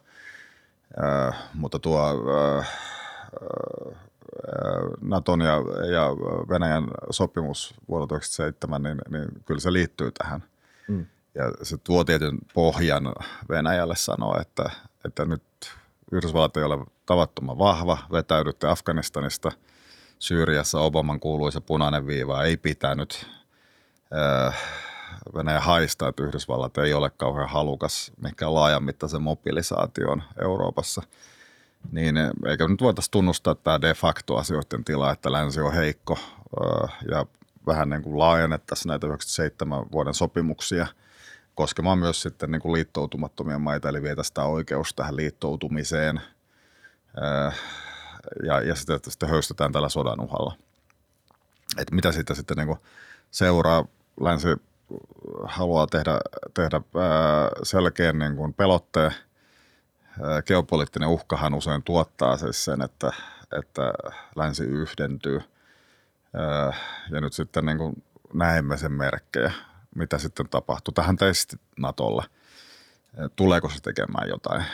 Mutta tuo Naton ja Venäjän sopimus vuodelta 1997, niin kyllä se liittyy tähän. Mm. Ja se tuo tietyn pohjan Venäjälle sanoa, että nyt Yhdysvallat ei ole tavattoman vahva, vetäydytte Afganistanista, Syyriassa Obaman kuuluisa punainen viiva ei pitänyt. Venäjä haistaa, että Yhdysvallat ei ole kauhean halukas mihinkään laajamittaisen mobilisaation Euroopassa. Niin eikä nyt voitaisiin tunnustaa tämä de facto asioiden tila, että länsi on heikko ja vähän niin kuin laajennettaisiin näitä 97 vuoden sopimuksia koskemaan myös sitten niin kuin liittoutumattomia maita, eli vietäisiin tämä oikeus tähän liittoutumiseen ja sitten höystetään tällä sodan uhalla. Että mitä siitä sitten niin kuin seuraa, länsi haluaa tehdä selkeän niin kuin pelotteen. Geopoliittinen uhkahan usein tuottaa siis sen, että länsi yhdentyy ja nyt sitten niin kuin näemme sen merkkejä, mitä sitten tapahtuu. Tähän testi Natolle. Tuleeko se tekemään jotain?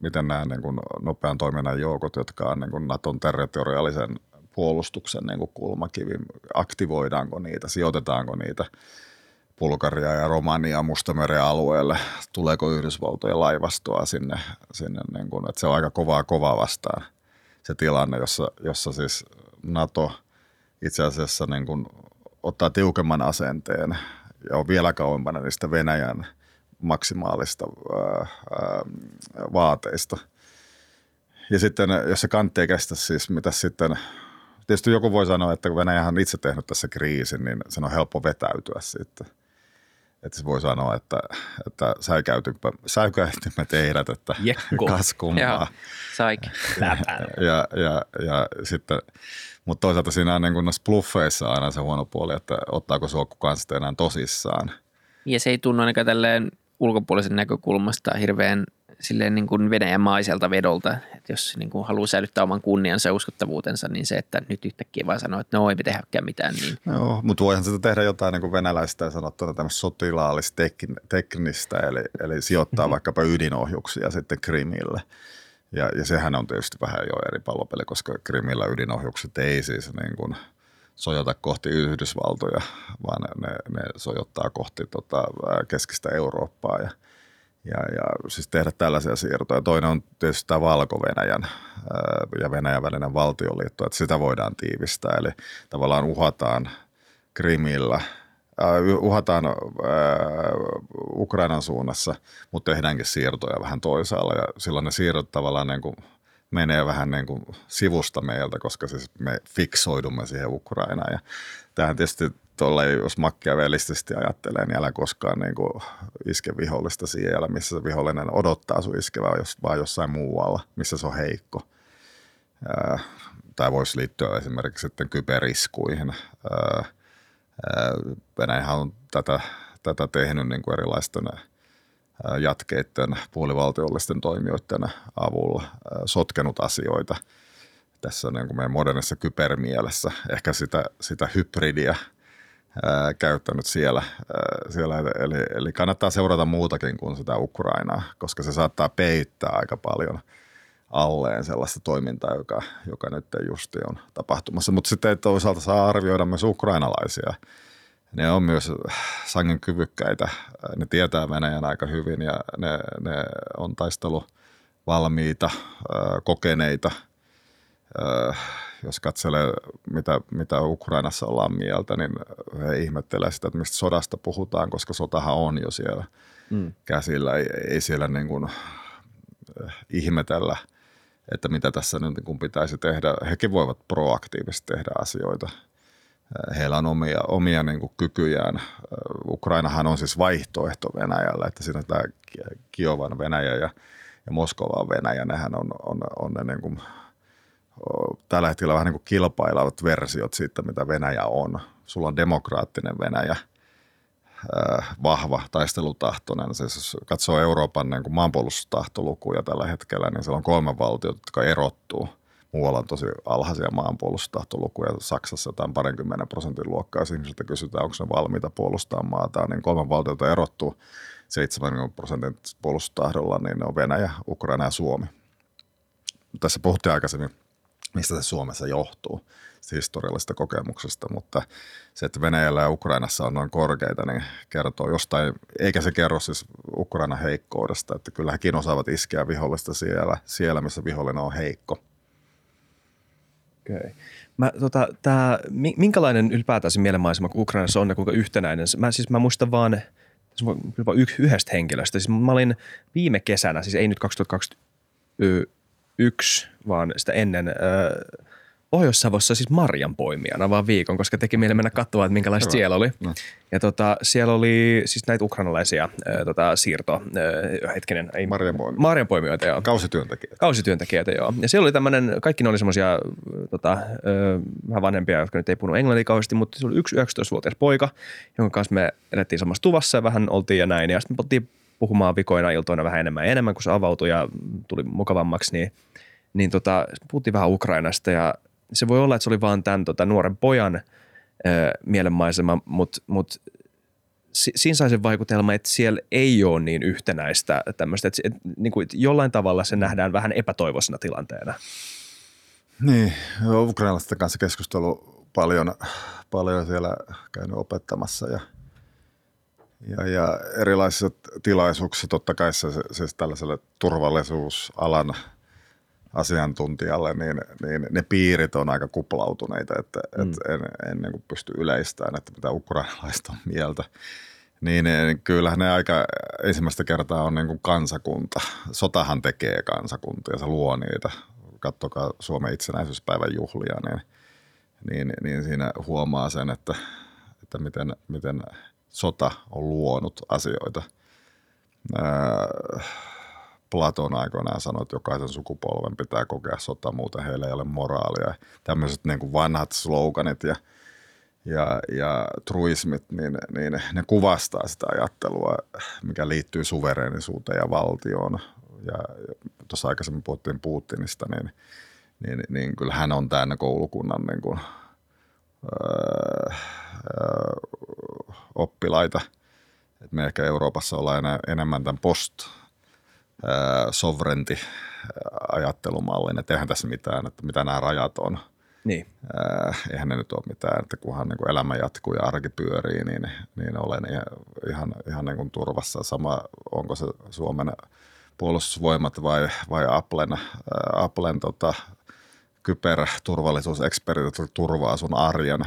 Miten nämä niin kuin nopean toiminnan joukot, jotka on niin kuin Naton territoriaalisen puolustuksen niin kuin kulmakivi, aktivoidaanko niitä, sijoitetaanko niitä Bulgaria ja Romania Mustameren alueelle, tuleeko Yhdysvaltojen laivastoa sinne niin kuin, että se on aika kovaa vastaan se tilanne, jossa siis NATO itse asiassa niin kuin ottaa tiukemman asenteen ja on vielä kauempana niistä Venäjän maksimaalista vaateista. Ja sitten, jos se kantti ei kestä, siis mitä sitten... Tietysti joku voi sanoa, että kun Venäjähän on itse tehnyt tässä kriisin, niin sen on helppo vetäytyä siitä. Että se voi sanoa, että säikäytimet eivät, että kas kummaa. Saik. Ja sitten, mutta toisaalta siinä on niin kuin noissa bluffeissa aina se huono puoli, että ottaako sua kukaan sitten enää tosissaan. Ja se ei tunnu ainakaan tälleen ulkopuolisen näkökulmasta hirveän silleen niin kuin venäjämaiselta vedolta, että jos niin kuin haluaa säilyttää oman kunniansa ja uskottavuutensa, niin se, että nyt yhtäkkiä vaan sanoo, että no ei me tehdäkään mitään. Niin. Joo, mutta voihan sitä tehdä jotain niin kuin venäläistä ja sanottuna tämmöistä sotilaallisteknistä, eli sijoittaa vaikkapa ydinohjuksia sitten Krimille. Ja sehän on tietysti vähän jo eri pallopeli, koska Krimillä ydinohjukset ei siis niin kuin sojota kohti Yhdysvaltoja, vaan ne sojottaa kohti keskistä Eurooppaa ja siis tehdä tällaisia siirtoja. Toinen on tietysti tämä Valko-Venäjän ja Venäjän välinen valtioliitto, että sitä voidaan tiivistää. Eli tavallaan uhataan Krimillä, uhataan Ukrainan suunnassa, mutta tehdäänkin siirtoja vähän toisaalla. Ja silloin ne siirrot tavallaan niin kuin menee vähän niin kuin sivusta meiltä, koska siis me fiksoidumme siihen Ukrainaan. Ja tämähän tietysti tolleen, jos makiavelistisesti ajattelee, niin älä koskaan niin kuin iske vihollista siellä, missä se vihollinen odottaa sun iskevää, vaan jossain muualla, missä se on heikko. Tämä voisi liittyä esimerkiksi sitten kyberiskuihin. Venäjähän on tätä tehnyt niin kuin erilaisten jatkeiden puolivaltiollisten toimijoiden avulla, sotkenut asioita tässä niin kuin meidän modernissa kybermielessä, ehkä sitä hybridiä käyttänyt siellä. Eli kannattaa seurata muutakin kuin sitä Ukrainaa, koska se saattaa peittää aika paljon alleen sellaista toimintaa, joka nyt justi on tapahtumassa. Mutta sitten toisaalta saa arvioida myös ukrainalaisia. Ne on myös sangen kyvykkäitä. Ne tietää Venäjän aika hyvin ja ne on taisteluvalmiita, kokeneita. Jos katselee, mitä Ukrainassa ollaan mieltä, niin he ihmettelee sitä, että mistä sodasta puhutaan, koska sotahan on jo siellä käsillä. Ei siellä niin kuin ihmetellä, että mitä tässä nyt niin kuin pitäisi tehdä. Hekin voivat proaktiivisesti tehdä asioita. Heillä on omia niin kuin kykyjään. Ukrainahan on siis vaihtoehto Venäjälle, että siinä tämä Kiovan Venäjä ja Moskovan Venäjä, nehän on ne niin kuin tällä hetkellä vähän niin kuin kilpailevat versiot siitä, mitä Venäjä on. Sulla on demokraattinen Venäjä, vahva, taistelutahtoinen. Siis jos katsoo Euroopan niin kuin maanpuolustustahtolukuja tällä hetkellä, niin siellä on 3 valtiota, jotka erottuu. Muualla on tosi alhaisia maanpuolustustahtolukuja. Saksassa tämä on 20% luokkaa. Jos ihmisiltä kysytään, onko ne valmiita puolustamaan maataan, niin 3 valtiota erottuu 70% puolustustahdolla, niin ne on Venäjä, Ukraina ja Suomi. Tässä puhuttiin aikaisemmin mistä se Suomessa johtuu historiallisesta kokemuksesta, mutta se, että Venäjällä ja Ukrainassa on noin korkeita, niin kertoo jostain, eikä se kerro siis Ukrainan heikkoudesta, että kyllä hekin osaavat iskeä vihollista siellä missä vihollinen on heikko. Okei. Minkälainen ylipäätään se mielenmaisema Ukrainassa on ja kuinka yhtenäinen? Mä muistan vaan yhdestä henkilöstä. Siis mä olin viime kesänä, siis ei nyt 2021, vaan sitä ennen Pohjois-Savossa siis marjanpoimijana vaan viikon, koska teki meille mennä katsomaan, että minkälaista siellä oli. No. Ja siellä oli siis näitä ukrainalaisia marjanpoimijoita. Joo. Kausityöntekijöitä, joo. Ja siellä oli tämmöinen, kaikki ne oli semmoisia vähän vanhempia, jotka nyt ei puhunut englantia kauheasti, mutta se oli yksi 19-vuotias poika, jonka kanssa me elettiin samassa tuvassa ja vähän oltiin ja näin. Ja sitten me oltiin puhumaan vikoina iltoina vähän enemmän ja enemmän, kun se avautui ja tuli mukavammaksi, niin puhuttiin vähän Ukrainasta ja se voi olla, että se oli vaan tämän nuoren pojan mielenmaisema, mutta siinä sai sen vaikutelma, että siellä ei ole niin yhtenäistä tämmöistä, että niin kuin jollain tavalla se nähdään vähän epätoivoisena tilanteena. Niin, Ukrainasta kanssa keskustelu paljon siellä käynyt opettamassa ja erilaisissa tilaisuuksissa totta kai se tällaiselle turvallisuusalan asiantuntijalle, niin ne piirit on aika kuplautuneita, että en niin kuin pysty yleistämään, että mitä ukrainalaista on mieltä. Niin kyllähän ne aika ensimmäistä kertaa on niin kuin kansakunta. Sotahan tekee kansakuntia, se luo niitä. Katsokaa Suomen itsenäisyyspäivän juhlia, niin siinä huomaa sen, että miten sota on luonut asioita. Platon aikoinaan sanoi, että jokaisen sukupolven pitää kokea sota, muuten heillä ei ole moraalia. Tämmöiset niin kuin vanhat sloganit ja truismit, niin ne kuvastaa sitä ajattelua, mikä liittyy suvereenisuuteen ja valtioon. Ja tuossa aikaisemmin puhuttiin Putinista, niin kyllä hän on tämän koulukunnan niin kuin, oppilaita. Et me ehkä Euroopassa ollaan enemmän tämän sovereignty ajattelumallinen, että eihän tässä mitään, että mitä nämä rajat on. Niin. Eihän ne nyt ole mitään, että kunhan niin kuin elämä jatkuu ja arki pyörii, niin olen ihan niin kuin turvassa. Sama onko se Suomen puolustusvoimat vai Applen kyberturvallisuusekspertit turvaa sun arjen,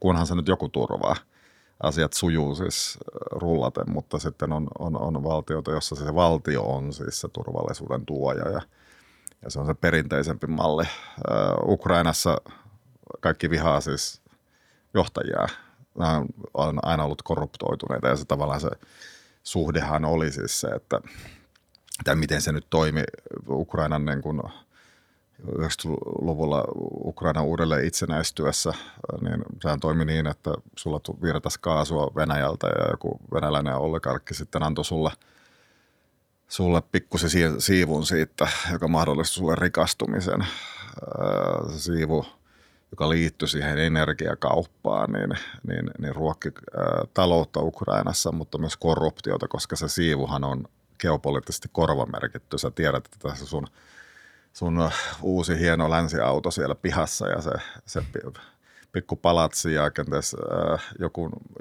kunhan se nyt joku turvaa. Asiat sujuu siis rullaten, mutta sitten on valtioita, jossa se valtio on siis se turvallisuuden tuoja ja se on se perinteisempi malli. Ukrainassa kaikki vihaa siis johtajia. Nämä on aina ollut korruptoituneita ja se tavallaan se suhdehan oli siis se, että miten se nyt toimi Ukrainan niin kuin 90-luvulla Ukraina uudelleen itsenäistyessä, niin sehän toimi niin, että sulla virtasi kaasua Venäjältä ja joku venäläinen oligarkki sitten antoi sulle pikkusen siivun siitä, joka mahdollisti sulle rikastumisen. Se siivu, joka liittyi siihen energiakauppaan, niin ruokki taloutta Ukrainassa, mutta myös korruptiota, koska se siivuhan on geopoliittisesti korvamerkitty. Sä tiedät, että tässä sun uusi hieno länsiauto siellä pihassa ja se pikku palatsi ja kenties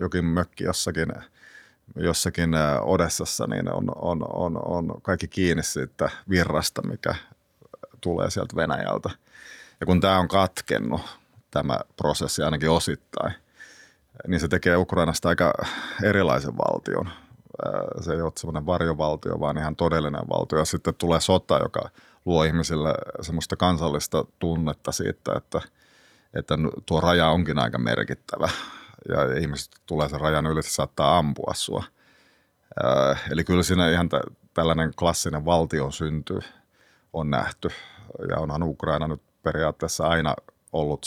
jokin mökki jossakin Odessassa, niin on kaikki kiinni siitä virrasta, mikä tulee sieltä Venäjältä. Ja kun tämä on katkennut, tämä prosessi ainakin osittain, niin se tekee Ukrainasta aika erilaisen valtion. Se ei ole semmoinen varjovaltio, vaan ihan todellinen valtio. Ja sitten tulee sota, joka luo ihmisille semmoista kansallista tunnetta siitä, että tuo raja onkin aika merkittävä ja ihmiset tulee sen rajan yli, se saattaa ampua sua. Eli kyllä siinä ihan tällainen klassinen valtion synty on nähty ja onhan Ukraina nyt periaatteessa aina ollut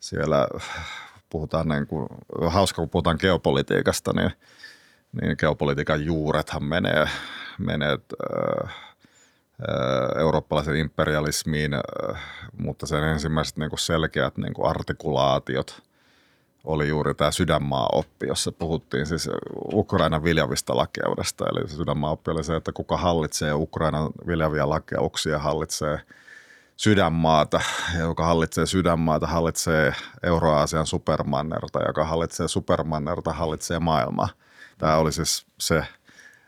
siellä puhutaan niin kuin, hauska kun puhutaan geopolitiikasta, niin geopolitiikan juurethan menee eurooppalaisen imperialismiin, mutta sen ensimmäiset selkeät artikulaatiot oli juuri tämä sydänmaa-oppi, jossa puhuttiin siis Ukrainan viljavista lakeudesta. Eli se sydänmaa-oppi oli se, että kuka hallitsee Ukrainan viljavia lakeuksia, hallitsee sydänmaata, joka hallitsee sydänmaata, hallitsee Euro-Aasian supermannerta, joka hallitsee supermannerta, hallitsee maailmaa. Tämä oli siis se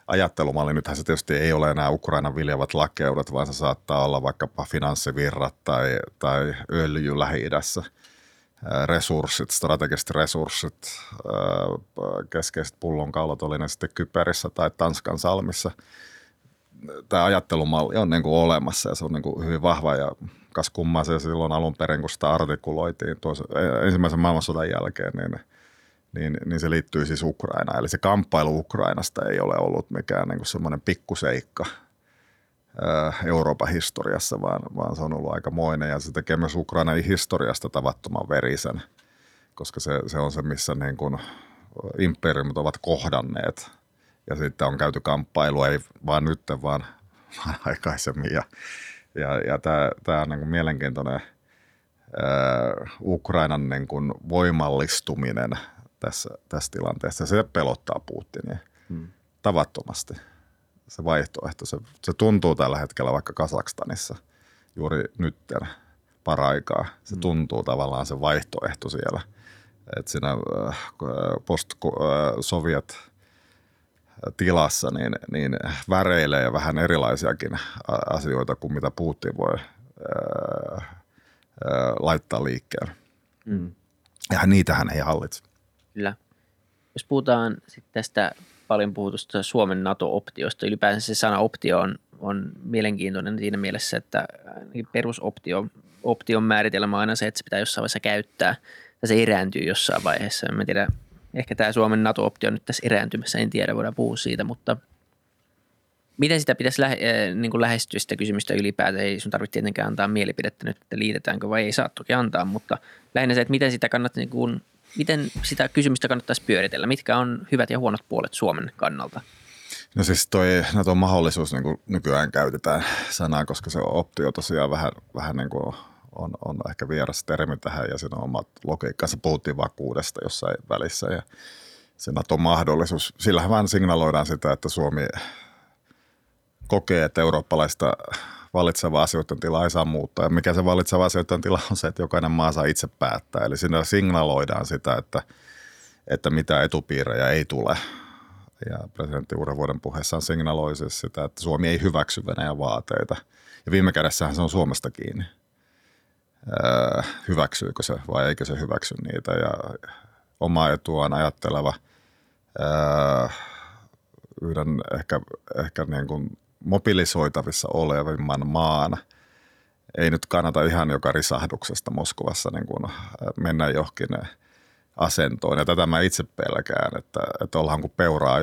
ajattelumalli. Nythän se tietysti ei ole enää Ukrainan viljavat lakeudet, vaan se saattaa olla vaikkapa finanssivirrat tai öljy Lähi-idässä, resurssit, strategiset resurssit, keskeiset pullonkaulat, oli ne sitten Kyperissä tai Tanskan salmissa. Tämä ajattelumalli on niin kuin olemassa ja se on niin kuin hyvin vahva ja kas kummaa se silloin alun perin, kun sitä artikuloitiin ensimmäisen maailmansodan jälkeen, niin se liittyy siis Ukrainaan. Eli se kamppailu Ukrainasta ei ole ollut mikään niin kuin semmoinen pikkuseikka Euroopan historiassa, vaan se on ollut aikamoinen ja se tekee myös Ukrainan historiasta tavattoman verisen, koska se on se, missä niin kuin imperiumit ovat kohdanneet. Ja sitten on käyty kamppailua, ei vaan nyt, vaan aikaisemmin. Ja tämä on niin kuin mielenkiintoinen Ukrainan niin kuin voimallistuminen tässä tilanteessa. Se pelottaa Putinia tavattomasti. Se vaihtoehto, se tuntuu tällä hetkellä vaikka Kazakstanissa juuri nyt paraikaa. Se tuntuu tavallaan se vaihtoehto siellä. Että siinä post-soviet tilassa niin väreilee vähän erilaisiakin asioita kuin mitä Putin voi laittaa liikkeelle. Ja niitähän ei hallitse. Kyllä. Jos puhutaan sitten tästä paljon puhutusta Suomen NATO-optiosta, ylipäänsä se sana optio on mielenkiintoinen siinä mielessä, että perusoption määritelmä on aina se, että se pitää jossain vaiheessa käyttää ja se erääntyy jossain vaiheessa. En tiedä. Ehkä tämä Suomen NATO-optio on nyt tässä erääntymässä, en tiedä, voidaan puhua siitä, mutta miten sitä pitäisi lähestyä sitä kysymystä ylipäätään? Ei sun tarvitse tietenkään antaa mielipidettä nyt, että liitetäänkö vai ei saa toki antaa, mutta lähinnä se, että miten sitä kysymystä kannattaisi pyöritellä? Mitkä on hyvät ja huonot puolet Suomen kannalta? No siis toi NATO-mahdollisuus niin kuin nykyään käytetään sanaa, koska se optio tosiaan vähän niin kuin on ehkä vieras termi tähän ja siinä on omat logiikkansa. Puhuttiin vakuudesta jossain välissä ja se NATO-mahdollisuus. Sillähän vaan signaloidaan sitä, että Suomi kokee, että eurooppalaista vallitsevaa asioiden tilaa ei saa muuttaa. Ja mikä se vallitseva asioiden tila on se, että jokainen maa saa itse päättää. Eli siinä signaloidaan sitä, että mitä etupiirejä ei tule. Ja presidentti uuden vuoden puheessaan signaloi siis sitä, että Suomi ei hyväksy Venäjän vaateita. Ja viime kädessähän se on Suomesta kiinni. Hyväksyykö se vai eikö se hyväksy niitä ja omaa etuaan ajatteleva yhden ehkä niin kuin mobilisoitavissa olevimman maan ei nyt kannata ihan joka risahduksesta Moskovassa niin kuin mennä johonkin asentoon ja tätä mä itse pelkään, että ollaan kuin peuraa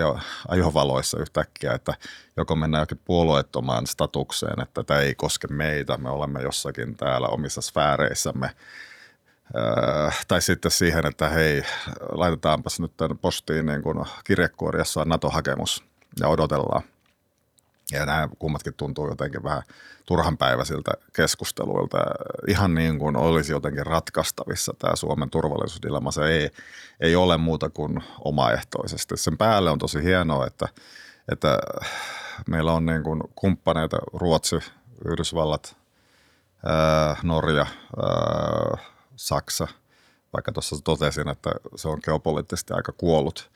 ajovaloissa yhtäkkiä, että joko mennään jokin puolueettomaan statukseen, että tämä ei koske meitä, me olemme jossakin täällä omissa sfääreissämme, tai sitten siihen, että hei, laitetaanpas nyt tämän postiin niin kuin kirjekuoriassa on NATO-hakemus ja odotellaan. Ja nämä kummatkin tuntuu jotenkin vähän turhanpäiväisiltä keskusteluilta. Ihan niin kuin olisi jotenkin ratkaistavissa tämä Suomen turvallisuusdilemma. Se ei ole muuta kuin omaehtoisesti. Sen päälle on tosi hienoa, että meillä on niin kuin kumppaneita Ruotsi, Yhdysvallat, Norja, Saksa. Vaikka tuossa totesin, että se on geopoliittisesti aika kuollut.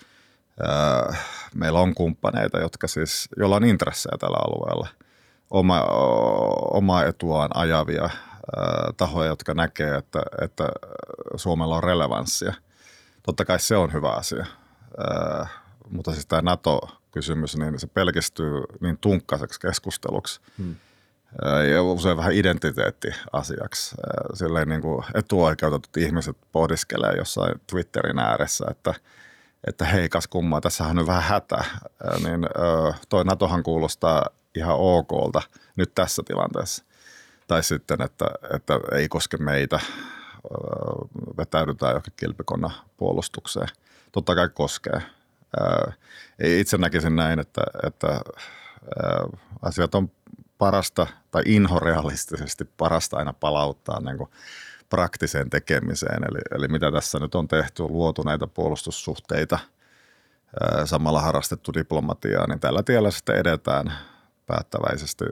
Meillä on kumppaneita, jotka siis, joilla on intressejä tällä alueella, omaa etuaan ajavia tahoja, jotka näkee, että Suomella on relevanssia. Totta kai se on hyvä asia, mutta siis tämä NATO-kysymys, niin se pelkistyy niin tunkkaiseksi keskusteluksi ja usein vähän identiteettiasiaksi. Silleen niin kuin etuoikeutetut ihmiset pohdiskelee jossain Twitterin ääressä, että hei, kas kummaa, tässähän on vähän hätä, niin toi NATOhan kuulostaa ihan okolta nyt tässä tilanteessa. Tai sitten, että ei koske meitä, vetäydytään johonkin kilpikonna puolustukseen. Totta kai koskee. Itse näkisin näin, että asiat on parasta tai inhorealistisesti parasta aina palauttaa niin kuin praktiseen tekemiseen, eli mitä tässä nyt on tehty, luotu näitä puolustussuhteita, samalla harrastettu diplomatiaa, niin tällä tiellä sitten edetään päättäväisesti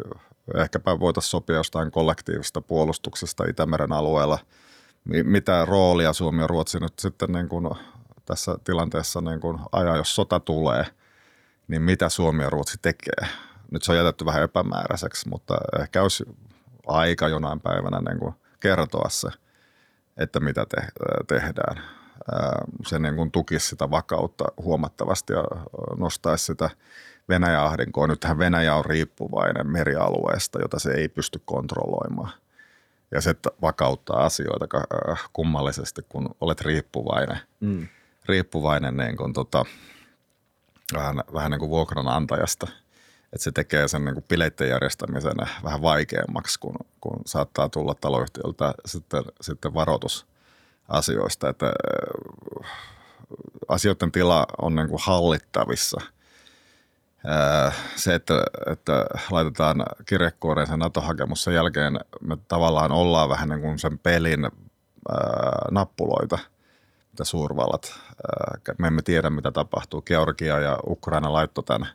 ehkäpä voitaisiin sopia jostain kollektiivista puolustuksesta Itämeren alueella. Mitä roolia Suomi ja Ruotsi nyt sitten niin kuin tässä tilanteessa niin kuin ajaa, jos sota tulee, niin mitä Suomi ja Ruotsi tekee? Nyt se on jätetty vähän epämääräiseksi, mutta ehkä olisi aika jonain päivänä niin kuin kertoa se, että mitä tehdään. Se niin kuin tukisi sitä vakautta huomattavasti ja nostaisi sitä Venäjän ahdinkoa. Nythän Venäjä on riippuvainen merialueesta, jota se ei pysty kontrolloimaan. Ja se vakauttaa asioita kummallisesti, kun olet riippuvainen. Mm. Riippuvainen niin kuin, vähän niin kuin vuokranantajasta. Että se tekee sen niin kuin bileitten järjestämisen vähän vaikeammaksi, kun saattaa tulla taloyhtiöltä sitten varoitus asioista. Että asioiden tila on niin kuin hallittavissa. Se, että laitetaan kirjekuoreen se NATO-hakemus, sen jälkeen me tavallaan ollaan vähän niin kuin sen pelin nappuloita, mitä suurvallat. Me emme tiedä, mitä tapahtuu. Georgia ja Ukraina laittoi tämän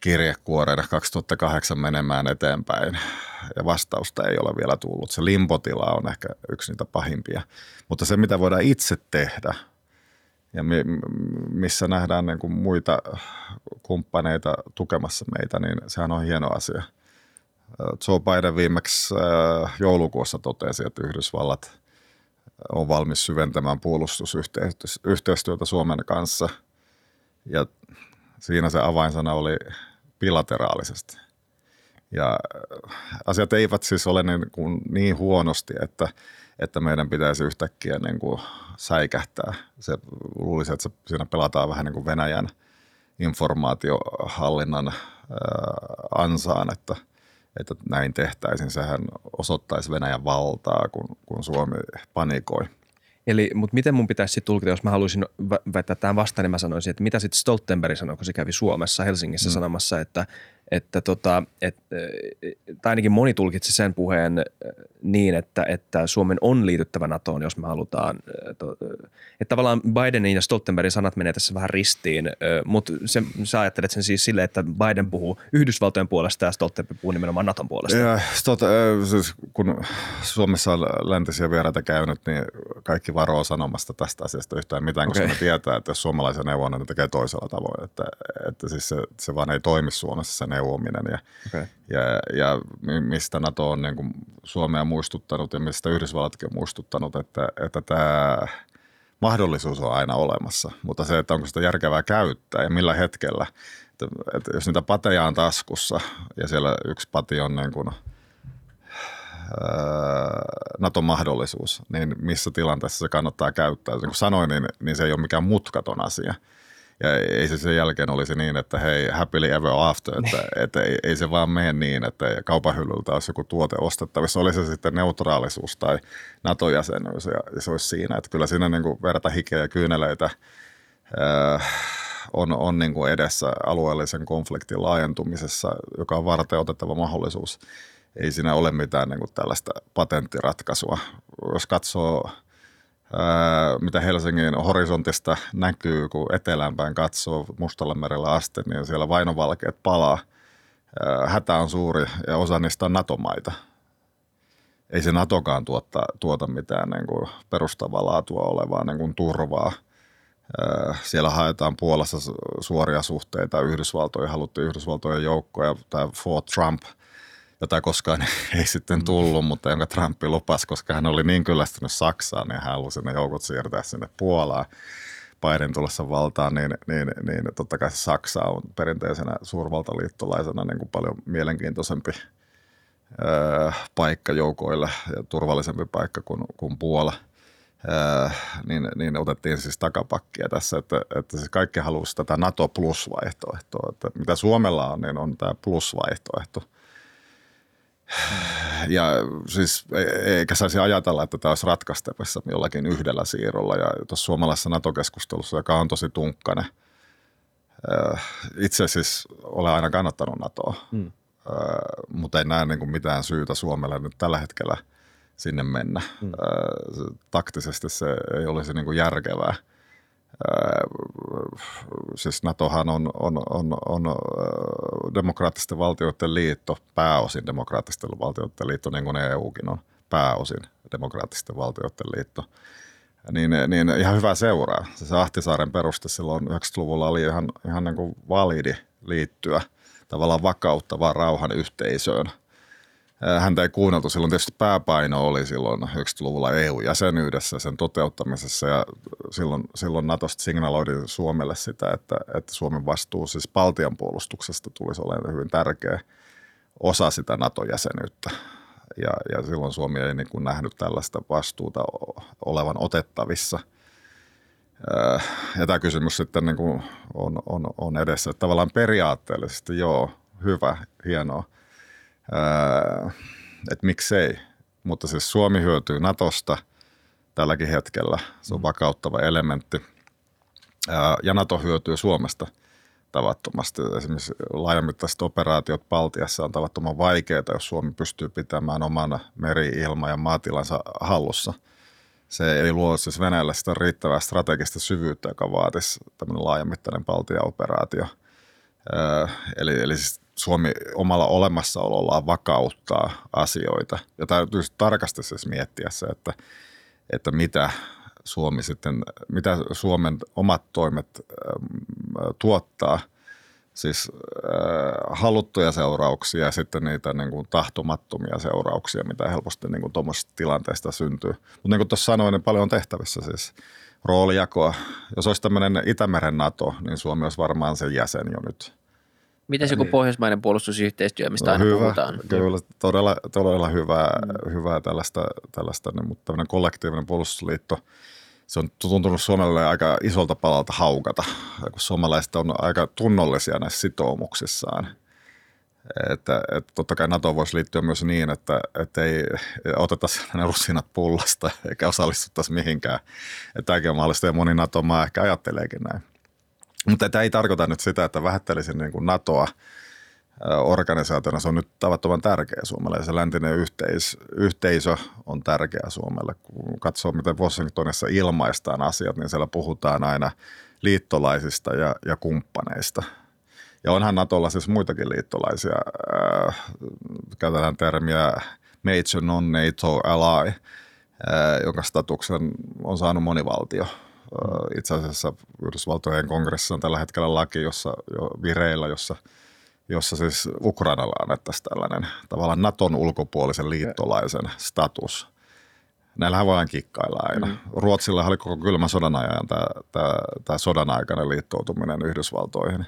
kirjekuoreen 2008 menemään eteenpäin ja vastausta ei ole vielä tullut. Se limpotila on ehkä yksi niitä pahimpia, mutta se mitä voidaan itse tehdä ja missä nähdään niin kuin muita kumppaneita tukemassa meitä, niin sehän on hieno asia. Joe Biden viimeksi joulukuussa totesi, että Yhdysvallat on valmis syventämään puolustusyhteistyötä Suomen kanssa ja siinä se avainsana oli bilateraalisesti. Ja asiat eivät siis ole niin huonosti, että meidän pitäisi yhtäkkiä niin kuin säikähtää. Se luulisi, että siinä pelataan vähän niin kuin Venäjän informaatiohallinnan ansaan, että näin tehtäisiin. Sehän osoittaisi Venäjän valtaa, kun Suomi panikoi. Mutta miten mun pitäisi tulkita, jos mä haluaisin väittää tämän vastaan, niin mä sanoisin, että mitä sitten Stoltenberg sanoi, kun se kävi Suomessa Helsingissä sanomassa, tai ainakin moni tulkitsi sen puheen niin, että Suomen on liityttävä NATOon, jos me halutaan. Että tavallaan Bidenin ja Stoltenbergin sanat menee tässä vähän ristiin, mutta sä ajattelet sen siis silleen, että Biden puhuu Yhdysvaltojen puolesta ja Stoltenberg puhuu nimenomaan NATOn puolesta. Ja, kun Suomessa on läntisiä vieraita käynyt, niin kaikki varoo sanomasta tästä asiasta yhtään mitään, koska ne tietää, että jos suomalaisia neuvoja, ne tekee toisella tavoin, että siis se vaan ei toimi Suomessa sen neuvominen ja mistä NATO on niin kuin Suomea muistuttanut ja mistä Yhdysvallatkin on muistuttanut, että tämä mahdollisuus on aina olemassa, mutta se, että onko sitä järkevää käyttää ja millä hetkellä, että jos niitä pateja on taskussa ja siellä yksi pati on niin kuin NATO-mahdollisuus, niin missä tilanteessa se kannattaa käyttää. Niin kuin sanoin, niin se ei ole mikään mutkaton asia. Ja ei se sen jälkeen olisi niin, että hei, happily ever after, että ei se vaan mene niin, että kaupan hyllyltä olisi joku tuote ostettavissa. Oli se sitten neutraalisuus tai NATO-jäsenyys ja se olisi siinä. Että kyllä siinä niin kuin verta, hikeä ja kyyneleitä on niin kuin edessä alueellisen konfliktin laajentumisessa, joka on varten otettava mahdollisuus. Ei siinä ole mitään niin kuin tällaista patenttiratkaisua. Jos katsoo, mitä Helsingin horisontista näkyy, kun eteläänpäin katsoo Mustalla merellä asti, niin siellä vainovalkeat palaa. Hätä on suuri ja osa niistä on NATO-maita. Ei se NATOkaan tuota mitään niin kuin perustavaa laatua olevaa niin kuin turvaa. Siellä haetaan Puolassa suoria suhteita Yhdysvaltoihin, haluttiin Yhdysvaltojen joukkoja, tämä For Trump, jota koskaan ei sitten tullut, mutta jonka Trump lupasi, koska hän oli niin kyllästynyt Saksaan, niin hän halusi ne joukot siirtää sinne Puolaan. Biden tullessa valtaan, niin totta kai Saksa on perinteisenä suurvaltaliittolaisena niin kuin paljon mielenkiintoisempi paikka joukoille ja turvallisempi paikka kuin Puola. Niin otettiin siis takapakkia tässä, että siis kaikki halusi tätä NATO plus-vaihtoehtoa. Että mitä Suomella on, niin on tämä plus-vaihtoehto. Ja siis eikä saisi ajatella, että tämä olisi ratkaistavissa jollakin yhdellä siirrolla. Ja tuossa suomalaisessa NATO-keskustelussa, joka on tosi tunkkainen, itse siis olen aina kannattanut NATOa, mutta en näe niin kuin mitään syytä Suomelle nyt tällä hetkellä sinne mennä. Taktisesti se ei olisi niin kuin järkevää. siis NATOhan on demokraattisten valtioiden liitto, pääosin demokraattisten valtioiden liitto, niin kuin EUkin on pääosin demokraattisten valtioiden liitto. Niin ihan hyvä seuraa. Se Ahtisaaren peruste silloin 90-luvulla oli ihan niin kuin validi liittyä tavallaan vakauttavaan rauhan yhteisöön. Häntä ei kuunneltu. Silloin tietysti pääpaino oli silloin 90-luvulla EU-jäsenyydessä, sen toteuttamisessa, ja silloin NATOsta signaloidin Suomelle sitä, että Suomen vastuu siis Baltian puolustuksesta tulisi olemaan hyvin tärkeä osa sitä NATO-jäsenyyttä. Ja silloin Suomi ei niin kuin nähnyt tällaista vastuuta olevan otettavissa. Ja tämä kysymys sitten niin kuin on edessä. Että tavallaan periaatteellisesti joo, hyvä, hienoa. Että miksei. Mutta siis Suomi hyötyy NATOsta tälläkin hetkellä. Se on vakauttava elementti. Ja NATO hyötyy Suomesta tavattomasti. Esimerkiksi laajamittaiset operaatiot Baltiassa on tavattoman vaikeita, jos Suomi pystyy pitämään oman meri-, ilma- ja maatilansa hallussa. Se ei luo siis Venäjälle sitä riittävää strategista syvyyttä, joka vaatisi tämmöinen laajamittainen Baltia-operaatio. Eli siis Suomi omalla olemassaolollaan vakauttaa asioita. Ja täytyy tarkasti siis miettiä se, että mitä Suomen omat toimet tuottaa, siis haluttuja seurauksia ja sitten niitä niin kuin tahtomattomia seurauksia, mitä helposti niin kuin tuommoisesta tilanteesta syntyy. Mutta niin kuin tuossa sanoin, niin paljon on tehtävissä siis roolijakoa. Jos olisi tämmöinen Itämeren NATO, niin Suomi olisi varmaan sen jäsen jo nyt. Mitäs joku pohjoismainen puolustusyhteistyö, mistä aina puhutaan? Kyllä, todella hyvää tällaista, mutta tämmöinen kollektiivinen puolustusliitto, se on tuntunut Suomelle aika isolta palalta haukata, kun suomalaiset on aika tunnollisia näissä sitoumuksissaan. Että totta kai NATO voisi liittyä myös niin, että ei otettaisi ne rusinat pullasta eikä osallistuttaisi mihinkään. Että tämäkin on mahdollista ja moni NATO-maa ehkä ajatteleekin näin. Mutta tämä ei tarkoita nyt sitä, että vähättelisin niin kuin NATOa organisaationa. Se on nyt tavattoman tärkeä Suomelle ja se läntinen yhteisö on tärkeä Suomelle. Kun katsoo, miten Washingtonissa ilmaistaan asiat, niin siellä puhutaan aina liittolaisista ja kumppaneista. Ja onhan NATOlla siis muitakin liittolaisia. Käytetään termiä major non-NATO ally, jonka statuksen on saanut monivaltio. Itse asiassa Yhdysvaltojen kongressissa on tällä hetkellä laki, jossa siis Ukrainalla annettaisiin tällainen tavallaan Naton ulkopuolisen liittolaisen status. Näillähän voidaan kikkailla aina. Ruotsilla oli koko kylmän sodan ajan tämä sodan aikainen liittoutuminen Yhdysvaltoihin.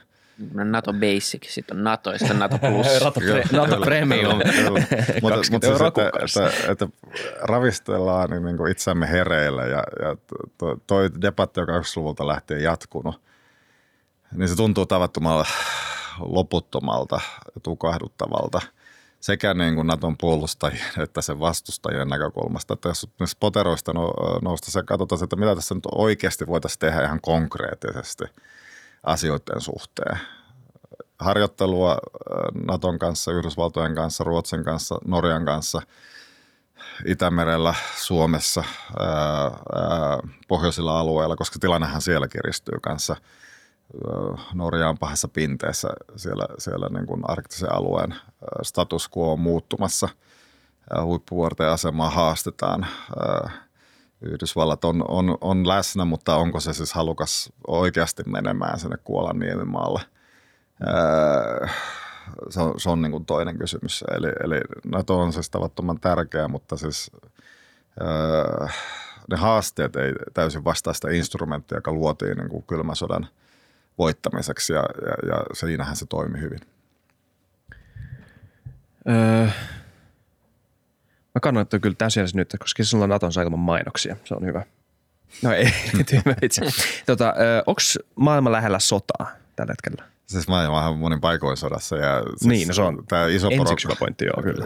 NATO Basic, sitten on NATO ja sitten NATO Plus. NATO Premium. Mutta siis, että ravistellaan niin kuin itseämme hereillä ja toi debatti, joka 90-luvulta lähtien jatkunut, niin se tuntuu tavattomalta loputtomalta ja tukahduttavalta sekä niin kuin NATOn puolustajien että sen vastustajien näkökulmasta. Että jos niistä poteroista noustaisiin ja katsotaan, että mitä tässä nyt oikeasti voitaisiin tehdä ihan konkreettisesti asioiden suhteen. Harjoittelua NATOn kanssa, Yhdysvaltojen kanssa, Ruotsin kanssa, Norjan kanssa, Itämerellä, Suomessa, pohjoisilla alueilla, koska tilannehan siellä kiristyy kanssa. Norja on pahassa pinteessä, siellä niin kuin arktisen alueen status quo on muuttumassa, huippuvuorten asemaa haastetaan. Yhdysvallat on läsnä, mutta onko se siis halukas oikeasti menemään sinne Kuolan niemimaalle? Se on niin kuin toinen kysymys. Eli NATO on siis tavattoman tärkeä, mutta siis ne haasteet ei täysin vastaa sitä instrumenttia, joka luotiin niin kuin kylmän sodan voittamiseksi ja siinähän se toimi hyvin. Mä kannattaa kyllä tässä asiassa nyt, koska sinulla on Naton ilman mainoksia. Se on hyvä. No ei, tyhmä itse. Onko maailma lähellä sotaa tällä hetkellä? Siis maailmahan on monin paikoin sodassa. Ja siis niin, no se on ensiksi hyvä pointti, joo kyllä.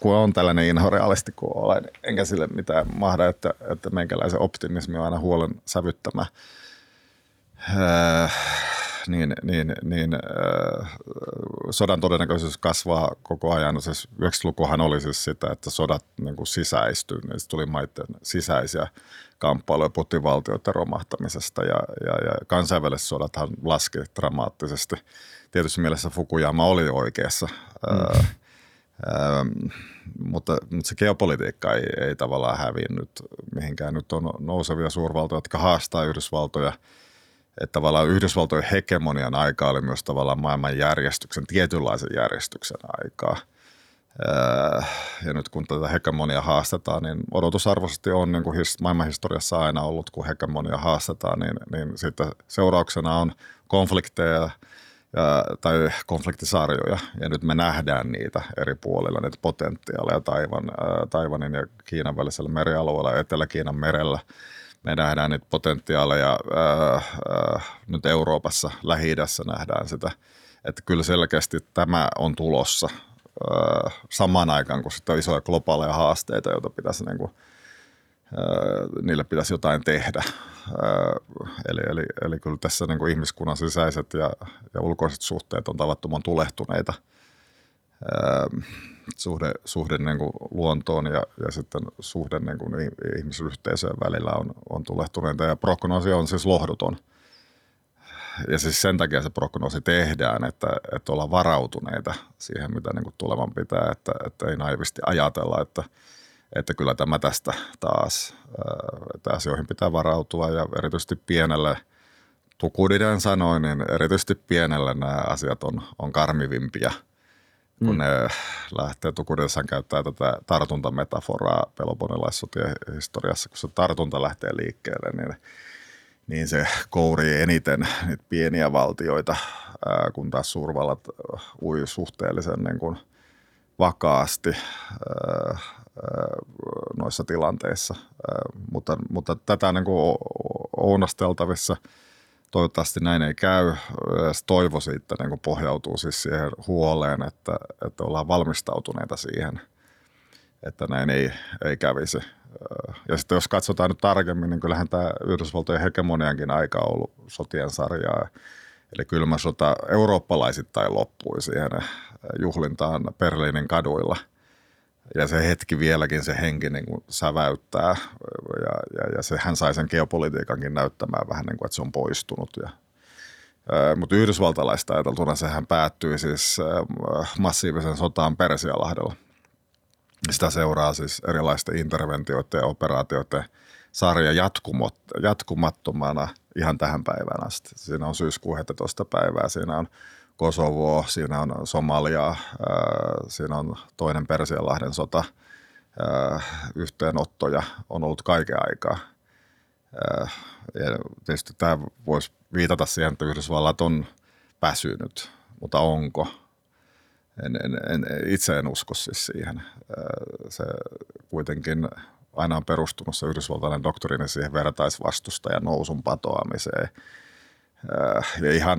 Kun on tällainen inhorealisti kuin olen, enkä sille mitään mahda, että meikäläisen optimismi on aina huolen sävyttämä. kauemmaksi, niin sodan todennäköisyys kasvaa koko ajan. No, siis 90-lukuhan oli siis sitä, että sodat niin kuin sisäistyi, niin tuli maiden sisäisiä kamppailuja, puhuttiin valtioiden romahtamisesta ja kansainväliset sodathan laski dramaattisesti. Tietysti mielessä Fukuyama oli oikeassa, mutta se geopolitiikka ei tavallaan hävinnyt mihinkään. Nyt on nousevia suurvaltoja, jotka haastaa Yhdysvaltoja. Että tavallaan Yhdysvaltojen hegemonian aika oli myös tavallaan maailmanjärjestyksen, tietynlaisen järjestyksen aikaa. Ja nyt kun tätä hegemonia haastetaan, niin odotusarvoisesti on niin kuin maailmanhistoriassa aina ollut, kun hegemonia haastetaan, niin siitä seurauksena on konflikteja tai konfliktisarjoja. Ja nyt me nähdään niitä eri puolilla, niitä potentiaaleja Taiwanin ja Kiinan välisellä merialueella ja Etelä-Kiinan merellä. Me nähdään niitä potentiaaleja nyt Euroopassa, Lähi-idässä nähdään sitä, että kyllä selkeästi tämä on tulossa samaan aikaan, kun sitten on isoja globaaleja haasteita, joita pitäisi niin kuin, niille pitäisi jotain tehdä. Eli kyllä tässä niin kuin ihmiskunnan sisäiset ja ulkoiset suhteet on tavattoman tulehtuneita. Suhde niin kuin luontoon ja sitten suhde niin kuin ihmisyhteisöjen välillä on tulehtuneita ja prognoosi on siis lohduton. Ja siis sen takia se prognoosi tehdään, että ollaan varautuneita siihen, mitä niin kuin tulevan pitää, että ei naivisti ajatella, että kyllä tämä tästä taas, että asioihin pitää varautua ja erityisesti pienelle, Tukudinen sanoi, niin erityisesti pienelle nämä asiat on karmivimpia. Kun ne lähtee, Tukudessaan käyttää tätä tartuntametaforaa peloponilaissotien historiassa, kun se tartunta lähtee liikkeelle, niin se kourii eniten niitä pieniä valtioita, kun taas suurvallat ui suhteellisen niin kuin vakaasti noissa tilanteissa. Mutta tätä on niin kuin ounasteltavissa. Toivottavasti näin ei käy. Toivo siitä niin kuin pohjautuu siis siihen huoleen, että ollaan valmistautuneita siihen, että näin ei kävisi. Ja sitten jos katsotaan nyt tarkemmin, niin kyllähän tämä Yhdysvaltojen hegemoniankin aika on ollut sotien sarjaa. Eli kylmä sota eurooppalaisittain loppui siihen juhlintaan Berliinin kaduilla. Ja se hetki vieläkin, se henki niin kuin säväyttää ja se, hän sai sen geopolitiikankin näyttämään vähän niin kuin, että se on poistunut. Mutta yhdysvaltalaista ajateltuna sehän päättyi siis massiivisen sotaan Persialahdella. Sitä seuraa siis erilaisten interventioiden ja operaatioiden sarja jatkumattomana ihan tähän päivään asti. Siinä on syyskuun 11. päivää, siinä on Kosovoa, siinä on Somalia, siinä on toinen Persianlahden sota, yhteenottoja on ollut kaiken aikaa. Ja tietysti tämä voisi viitata siihen, että Yhdysvallat on väsynyt, mutta onko? Itse en usko siis siihen. Se kuitenkin aina on perustunut se yhdysvaltalainen doktriini siihen vertaisvastustajan nousun patoamiseen. Ja ihan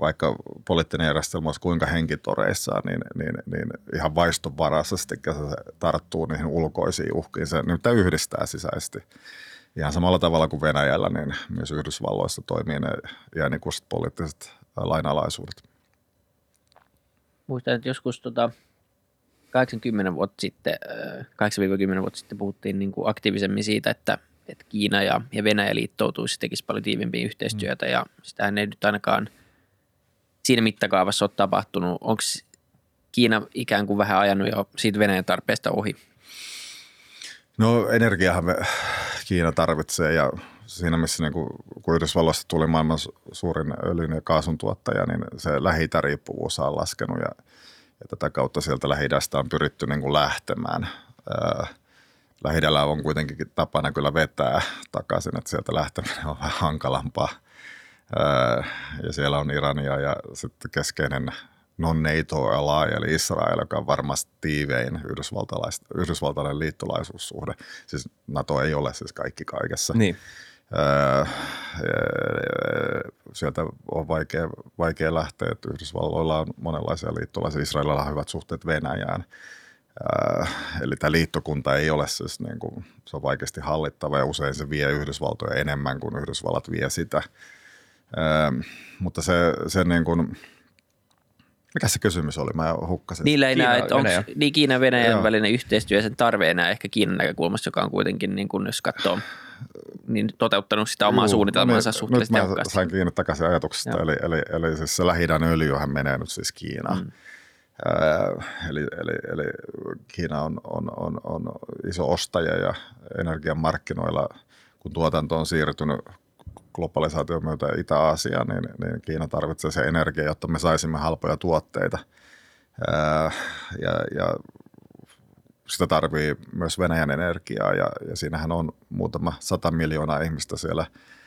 vaikka poliittinen järjestelmä olisi kuinka henkitoreissaan, niin ihan vaiston varassa sitten se tarttuu niihin ulkoisiin uhkiin. Se nyt yhdistää sisäisesti. Ihan samalla tavalla kuin Venäjällä, niin myös Yhdysvalloissa toimii ne iänikuiset poliittiset lainalaisuudet. Muistan, että joskus 8-10 vuotta sitten puhuttiin niin kuin aktiivisemmin siitä, että Kiina ja Venäjä liittoutuisi, tekisi paljon tiiviimpiä yhteistyötä ja sitähän ei nyt ainakaan siinä mittakaavassa ole tapahtunut. Onko Kiina ikään kuin vähän ajanut jo siitä Venäjän tarpeesta ohi? No energiahan Kiina tarvitsee ja siinä missä niin kun Yhdysvalloista tuli maailman suurin öljyn ja kaasun tuottaja, niin se Lähi-itä riippuvuus on laskenut ja tätä kautta sieltä Lähi-idästä on pyritty niin kuin lähtemään. Lähi-idällä on kuitenkin tapana kyllä vetää takaisin, että sieltä lähteminen on vähän hankalampaa. Ja siellä on Irania ja sitten keskeinen non-NATO-alaaja, eli Israel, joka on varmasti tiivein yhdysvaltalainen liittolaisuussuhde. Siis NATO ei ole siis kaikki kaikessa. Niin. Sieltä on vaikea lähteä, että Yhdysvalloilla on monenlaisia liittolaisia. Israelilla on hyvät suhteet Venäjään. Eli tämä liittokunta ei ole siis niin kuin, se on vaikeasti hallittava ja usein se vie Yhdysvaltoja enemmän kuin Yhdysvallat vie sitä. Mutta se niin kuin, mikä se kysymys oli? Mä hukkasin. Niillä ei Kiina, näe, että onko niin Kiinan ja Venäjän välinen yhteistyö ja sen tarve enää ehkä Kiinan näkökulmasta, joka on kuitenkin, niin kun jos katsoo, niin toteuttanut sitä omaa suunnitelmaansa suhteellisesti tehokkaasti. Nyt mä sain kiinni takaisin ajatuksesta, eli siis se Lähi-idän öljyhän menee nyt siis Kiinaan. Mm. Eli Kiina on iso ostaja ja energian markkinoilla, kun tuotanto on siirtynyt globalisaation myötä Itä-Aasiaan, niin Kiina tarvitsee se energia, jotta me saisimme halpoja tuotteita. Ja sitä tarvii myös Venäjän energiaa, ja siinähän on muutama 100 miljoonaa ihmistä siellä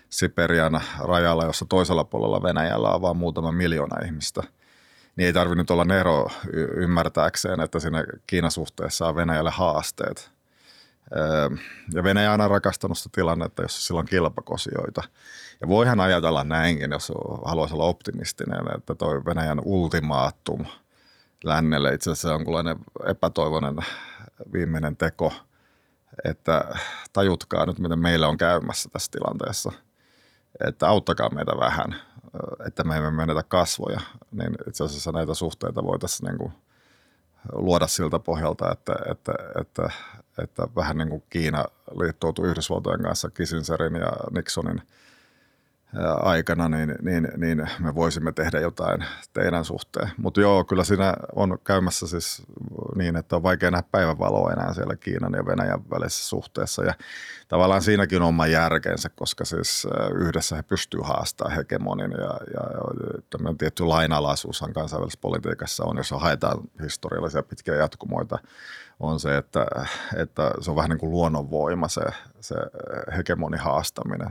Siperian rajalla, jossa toisella puolella Venäjällä on vaan muutama miljoona ihmistä. Niin ei tarvitse nyt olla nero ymmärtääkseen, että siinä Kiinan suhteessa on Venäjälle haasteet. Ja Venäjä on aina rakastanut sitä tilannetta, jossa sillä on kilpakosioita. Ja voihan ajatella näinkin, jos haluaisi olla optimistinen, että toi Venäjän ultimaattum lännelle itse asiassa on jonkunlainen epätoivoinen viimeinen teko, että tajutkaa nyt, miten meillä on käymässä tässä tilanteessa, että auttakaa meitä vähän, että me emme menetä kasvoja, niin itse asiassa näitä suhteita voitaisiin niin luoda siltä pohjalta, että vähän niin kuin Kiina liittoutui Yhdysvaltojen kanssa Kissingerin ja Nixonin aikana, niin me voisimme tehdä jotain teidän suhteen. Mutta joo, kyllä siinä on käymässä siis niin, että on vaikea nähdä päivänvaloa enää siellä Kiinan ja Venäjän välisessä suhteessa. Ja tavallaan siinäkin on oma järkeensä, koska siis yhdessä he pystyvät haastamaan hegemonin ja tämmöinen tietty lainalaisuushan kansainvälisessä politiikassa on, jossa haetaan historiallisia pitkiä jatkumoita, on se, että se on vähän niin kuin luonnonvoima se hegemonin haastaminen.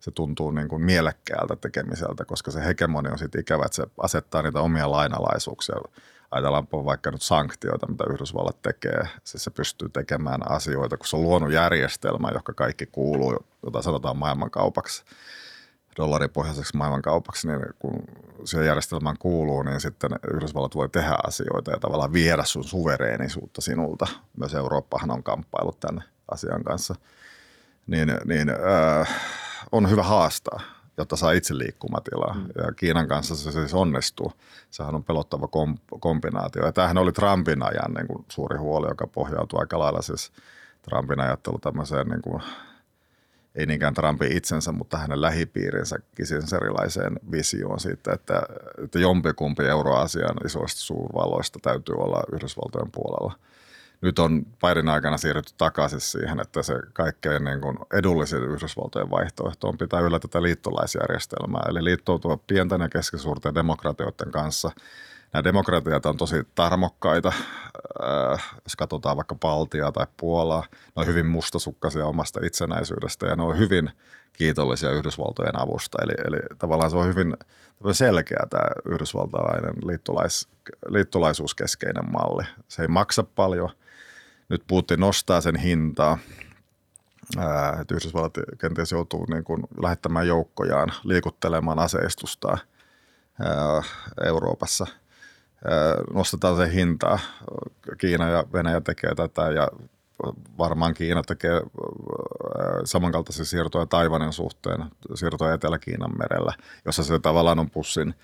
Se tuntuu niin kuin mielekkäältä tekemiseltä, koska se hegemoni on sitten ikävä, että se asettaa niitä omia lainalaisuuksia. Ajatellaanpa vaikka nyt sanktioita, mitä Yhdysvallat tekee. Siis se pystyy tekemään asioita, kun se on luonut järjestelmä, johon kaikki kuuluu, jota sanotaan maailmankaupaksi, dollaripohjaiseksi maailmankaupaksi, niin kun siihen järjestelmään kuuluu, niin sitten Yhdysvallat voi tehdä asioita ja tavallaan viedä sun suvereenisuutta sinulta. Myös Eurooppahan on kamppailut tämän asian kanssa. On hyvä haastaa, jotta saa itse liikkumatilaa. Ja Kiinan kanssa se siis onnistuu. Sehän on pelottava kombinaatio. Ja tämähän oli Trumpin ajan niin kuin suuri huoli, joka pohjautui aika lailla siis Trumpin ajattelu tämmöiseen, niin kuin, ei niinkään Trumpin itsensä, mutta hänen lähipiirinsä kissingerilaiseen visioon siitä, että jompikumpi Euroasian isoista suurvalloista täytyy olla Yhdysvaltojen puolella. Nyt on Bidenin aikana siirrytty takaisin siihen, että se kaikkein niin kuin edullisin Yhdysvaltojen vaihtoehto on pitää yllä tätä liittolaisjärjestelmää, eli liittoutua pienten ja keskisuurten demokratioiden kanssa. Nämä demokratiat on tosi tarmokkaita, jos katsotaan vaikka Baltiaa tai Puolaa, ne on hyvin mustasukkaisia omasta itsenäisyydestä ja ne on hyvin kiitollisia Yhdysvaltojen avusta. Eli tavallaan se on hyvin selkeä tämä yhdysvaltalainen liittolaisuuskeskeinen malli. Se ei maksa paljon. Nyt Putin nostaa sen hintaa, että Yhdysvallat kenties joutuu niin kuin lähettämään joukkojaan, liikuttelemaan aseistustaan Euroopassa. Nostetaan sen hintaa. Kiina ja Venäjä tekee tätä ja varmaan Kiina tekee samankaltaisia siirtoja Taiwanin suhteen, siirtoja Etelä-Kiinan merellä, jossa se tavallaan on pussin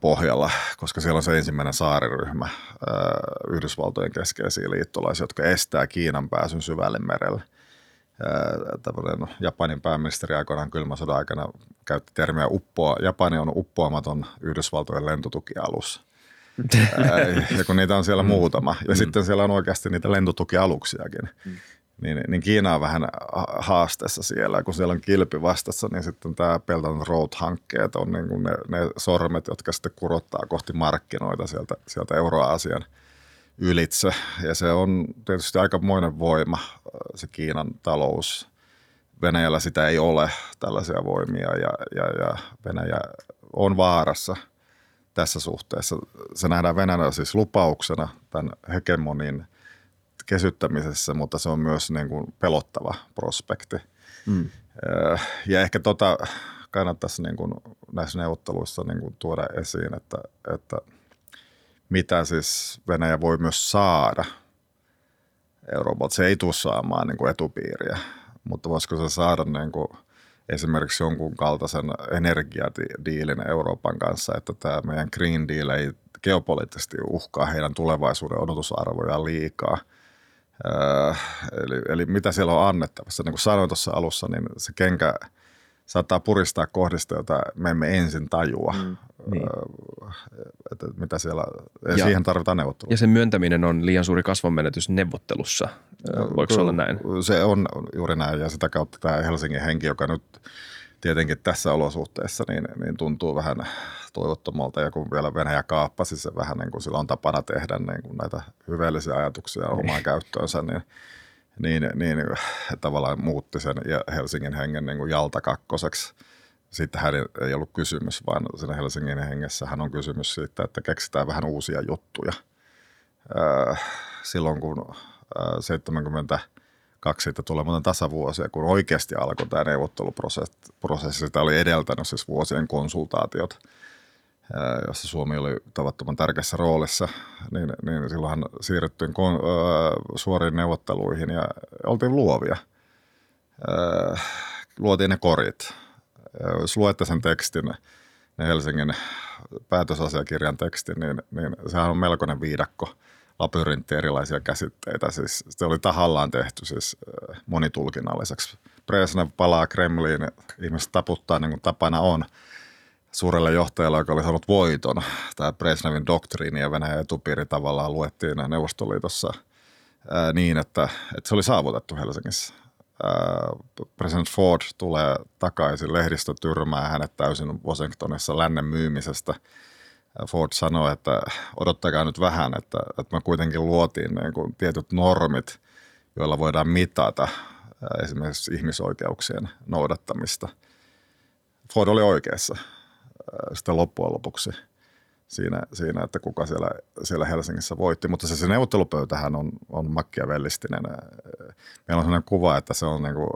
pohjalla, koska siellä on se ensimmäinen saariryhmä Yhdysvaltojen keskeisiä liittolaisia, jotka estää Kiinan pääsyn syvälle merelle. Japanin pääministeri aikoinaan kylmän sodan aikana käytti termiä Japani on uppoamaton Yhdysvaltojen lentotukialus. Ja kun niitä on siellä muutama. Ja sitten siellä on oikeasti niitä lentotukialuksiakin. Niin Kiina on vähän haasteessa siellä. Kun siellä on kilpi vastassa, niin sitten tämä Pelton Road-hankkeet on niin kuin ne sormet, jotka sitten kurottaa kohti markkinoita sieltä Euroasian ylitse. Ja se on tietysti aikamoinen voima, se Kiinan talous. Venäjällä sitä ei ole tällaisia voimia ja Venäjä on vaarassa tässä suhteessa. Se nähdään Venäjällä siis lupauksena tämän hegemonin kesyttämisessä, mutta se on myös niin kuin pelottava prospekti. Mm. Ja ehkä kannattaisi niin kuin näissä neuvotteluissa niin kuin tuoda esiin, että mitä siis Venäjä voi myös saada Euroopalta. Se ei tule saamaan niin kuin etupiiriä, mutta voisiko se saada niin kuin esimerkiksi jonkun kaltaisen energiadiilin Euroopan kanssa, että tämä meidän Green Deal ei geopoliittisesti uhkaa heidän tulevaisuuden odotusarvojaan liikaa. Eli mitä siellä on annettavassa. Niin kuin sanoin tuossa alussa, niin se kenkä saattaa puristaa kohdista, jota me emme ensin tajua, että mitä siellä, ja siihen tarvitaan neuvottelua. Ja sen myöntäminen on liian suuri kasvonmenetys neuvottelussa, voiko se olla näin? Se on juuri näin, ja sitä kautta tämä Helsingin henki, joka nyt tietenkin tässä olosuhteessa niin tuntuu vähän toivottomalta, ja kun vielä Venäjä kaappasi se vähän, niin kuin sillä on tapana tehdä niin kuin näitä hyveellisiä ajatuksia omaan käyttöönsä, niin tavallaan muutti sen Helsingin hengen niin kuin Jalta kakkoseksi. Siitähän ei ollut kysymys, vaan siinä Helsingin hengessähän on kysymys siitä, että keksitään vähän uusia juttuja. Silloin kun 72 siitä tulee muuten tasavuosia, kun oikeasti alkoi tämä neuvotteluprosessi. Sitä oli edeltänyt siis vuosien konsultaatiot, jossa Suomi oli tavattoman tärkeässä roolissa, niin silloinhan siirryttiin suoriin neuvotteluihin ja oltiin luovia. Luotiin ne korit. Jos luette sen tekstin, ne Helsingin päätösasiakirjan tekstin, niin sehän on melkoinen viidakko, labyrintti erilaisia käsitteitä. Siis se oli tahallaan tehty siis monitulkinnalliseksi. Brezhnev palaa Kremliin, ihmiset taputtaa niin kuin tapana on. Suurelle johtajalle, joka oli saanut voiton, tämä Brezhnevin doktriini ja Venäjän etupiiri tavallaan luettiin Neuvostoliitossa niin, että se oli saavutettu Helsingissä. President Ford tulee takaisin, lehdistö tyrmää hänet täysin Washingtonissa lännen myymisestä. Ford sanoi, että odottakaa nyt vähän, että me kuitenkin luotiin niin kuin tietyt normit, joilla voidaan mitata esimerkiksi ihmisoikeuksien noudattamista. Ford oli oikeassa. Sitten loppujen lopuksi siinä, että kuka siellä Helsingissä voitti. Mutta se neuvottelupöytähän on makiavellistinen. Meillä on sellainen kuva, että se on niin kuin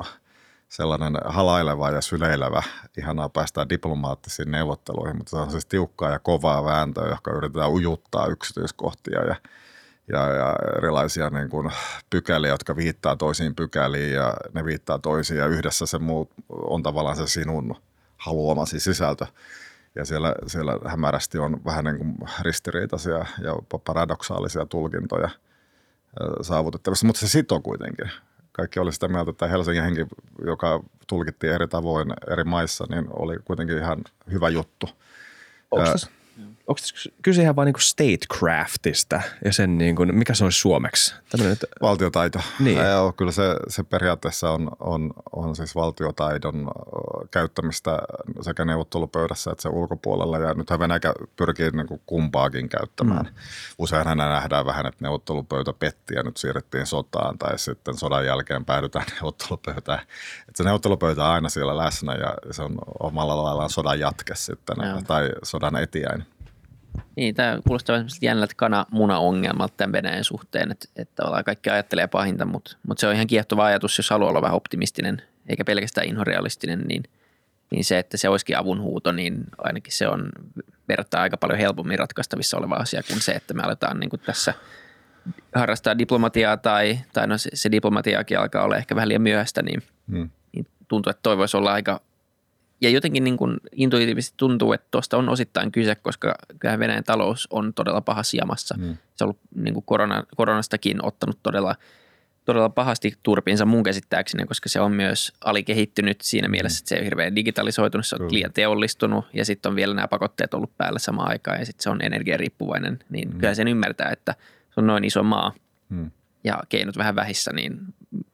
sellainen halaileva ja syleilevä. Ihanaa päästään diplomaattisiin neuvotteluihin, mutta se on siis tiukkaa ja kovaa vääntöä, joka yritetään ujuttaa yksityiskohtia ja erilaisia niin kuin pykäliä, jotka viittaa toisiin pykäliin ja ne viittaa toisiin ja yhdessä se muu on tavallaan se sinun haluamasi sisältö. Ja siellä hämärästi on vähän niin kuin ristiriitaisia ja paradoksaalisia tulkintoja saavutettavissa, mutta se sitoo kuitenkin. Kaikki oli sitä mieltä, että Helsingin henki, joka tulkittiin eri tavoin eri maissa, niin oli kuitenkin ihan hyvä juttu. Onko tässä kyse ihan vaan niin kuin statecraftista ja sen, niin kuin, mikä se olisi suomeksi? Valtiotaito. Niin. Joo, kyllä se periaatteessa on siis valtiotaidon käyttämistä sekä neuvottelupöydässä että sen ulkopuolella. Ja nythän Venäjä pyrkii niin kuin kumpaakin käyttämään. Useinhan nähdään vähän, että neuvottelupöytä petti ja nyt siirrettiin sotaan tai sitten sodan jälkeen päädytään neuvottelupöytään. Että se neuvottelupöytä on aina siellä läsnä ja se on omalla laillaan sodan jatke sitten tai sodan etiäinen. Niin, tämä kuulostaa esimerkiksi jännältä kana-muna-ongelmalta tämän Venäjän suhteen, että kaikki ajattelee pahinta, mutta se on ihan kiehtova ajatus, jos haluaa olla vähän optimistinen, eikä pelkästään inhorealistinen, niin se, että se olisikin avunhuuto, niin ainakin se on vertaa aika paljon helpommin ratkaistavissa oleva asia kuin se, että me aletaan niin kuin tässä harrastaa diplomatiaa tai no se diplomatiaakin alkaa olla ehkä vähän liian myöhäistä, niin tuntuu, että toi voisi olla aika. Ja jotenkin niin kuin intuitiivisesti tuntuu, että tuosta on osittain kyse, koska kyllähän Venäjän talous on todella pahassa jamassa. Se on ollut niin kuin koronastakin ottanut todella pahasti turpinsa mun käsittääkseni, koska se on myös alikehittynyt siinä mielessä, että se ei ole hirveän digitalisoitunut, se on liian teollistunut ja sitten on vielä nämä pakotteet ollut päällä samaan aikaan ja sitten se on energiariippuvainen. Niin kyllähän sen ymmärtää, että se on noin iso maa ja keinot vähän vähissä, niin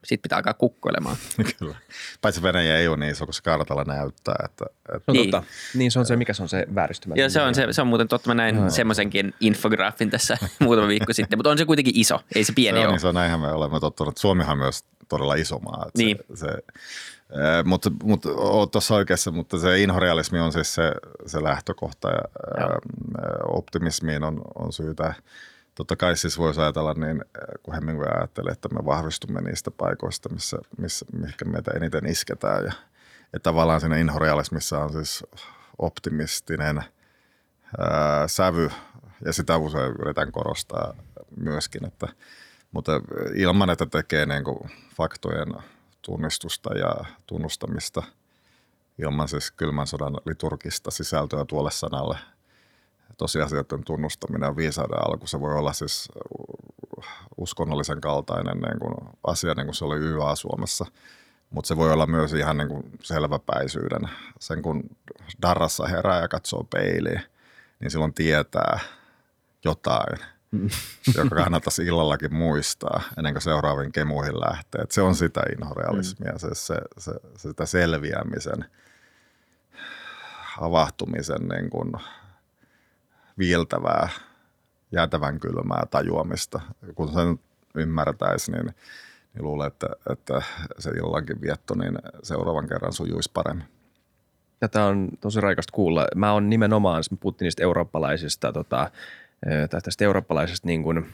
sitten pitää alkaa kukkoilemaan. Kyllä. Paitsi Venäjä ei ole niin iso, kun se kartalla näyttää. Että niin. Totta. Niin se on se, mikä se on se vääristymä. Joo, se on muuten totta. Mä näin semmoisenkin infograafin tässä muutama viikko sitten, mutta on se kuitenkin iso, ei se pieni ole. Niin, se on, näinhän me olemme tottuneet. Suomihan on myös todella iso maa. Niin. Mutta olet tuossa oikeassa, mutta se inhorealismi on siis se lähtökohta ja optimismiin on syytä. Totta kai siis voisi ajatella niin, kun Hemingway ajattelee, että me vahvistumme niistä paikoista, mihin meitä eniten isketään. Ja tavallaan siinä inhorealismissa on siis optimistinen sävy, ja sitä usein yritän korostaa myöskin. Mutta ilman, että tekee niin kuin faktojen tunnistusta ja tunnustamista ilman siis kylmän sodan liturgista sisältöä tuolle sanalle. Tosiasioiden tunnustaminen ja viisauden alku, se voi olla siis uskonnollisen kaltainen niin kuin asia, niin kuin se oli YYA Suomessa, mutta se voi olla myös ihan niin kuin selväpäisyyden. Sen kun darrassa herää ja katsoo peiliin, niin silloin tietää jotain, joka kannattaisi illallakin muistaa ennen kuin seuraaviin kemuihin lähtee. Et se on sitä inhorealismia, se sitä selviämisen, avahtumisen niin kuin viiltävää, jäätävän kylmää tajuamista. Kun sen ymmärtäisi, niin luulen, että se illankin vietto niin seuraavan kerran sujuisi paremmin. Tätä on tosi raikasta kuulla. Mä oon nimenomaan, me puhuttiin niistä eurooppalaisista, tästä eurooppalaisesta niin kuin,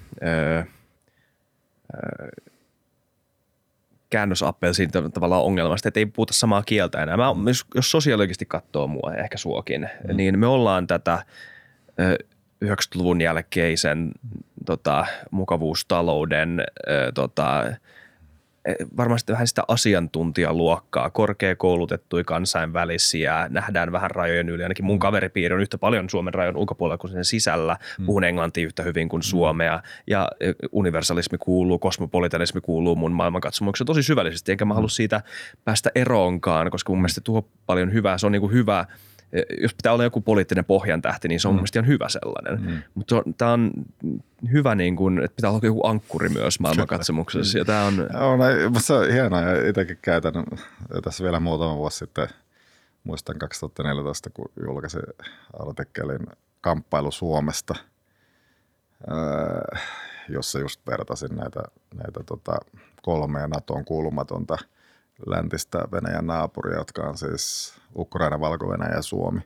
käännösappelsiin tavallaan ongelmasta, että ei puhuta samaa kieltä enää. Jos sosiologisesti katsoo mua, ehkä suokin, niin me ollaan tätä 90-luvun jälkeisen mukavuustalouden varmasti vähän sitä asiantuntijaluokkaa, korkeakoulutettuja kansainvälisiä, nähdään vähän rajojen yli, ainakin mun kaveripiiri on yhtä paljon Suomen rajojen ulkopuolella kuin sen sisällä, puhun englantia yhtä hyvin kuin suomea ja universalismi kuuluu, kosmopolitanismi kuuluu mun maailmankatsomukseen tosi syvällisesti, enkä mä halua siitä päästä eroonkaan, koska mun mielestä tuo paljon hyvää, se on niin kuin hyvä. Jos pitää olla joku poliittinen pohjantähti, niin se on mielestäni ihan hyvä sellainen. Mutta tämä on hyvä, niin kun, että pitää olla joku ankkuri myös maailmankatsomuksessa. Ja tämä on se on hienoa. Ja itsekin käytän tässä vielä muutama vuosi sitten, muistan 2014, kun julkaisin artikkelin Kamppailu Suomesta, jossa just vertasin näitä kolmea NATOon kuulumatonta läntistä Venäjän naapuria, jotka on siis Ukraina, Valko-Venäjä ja Suomi,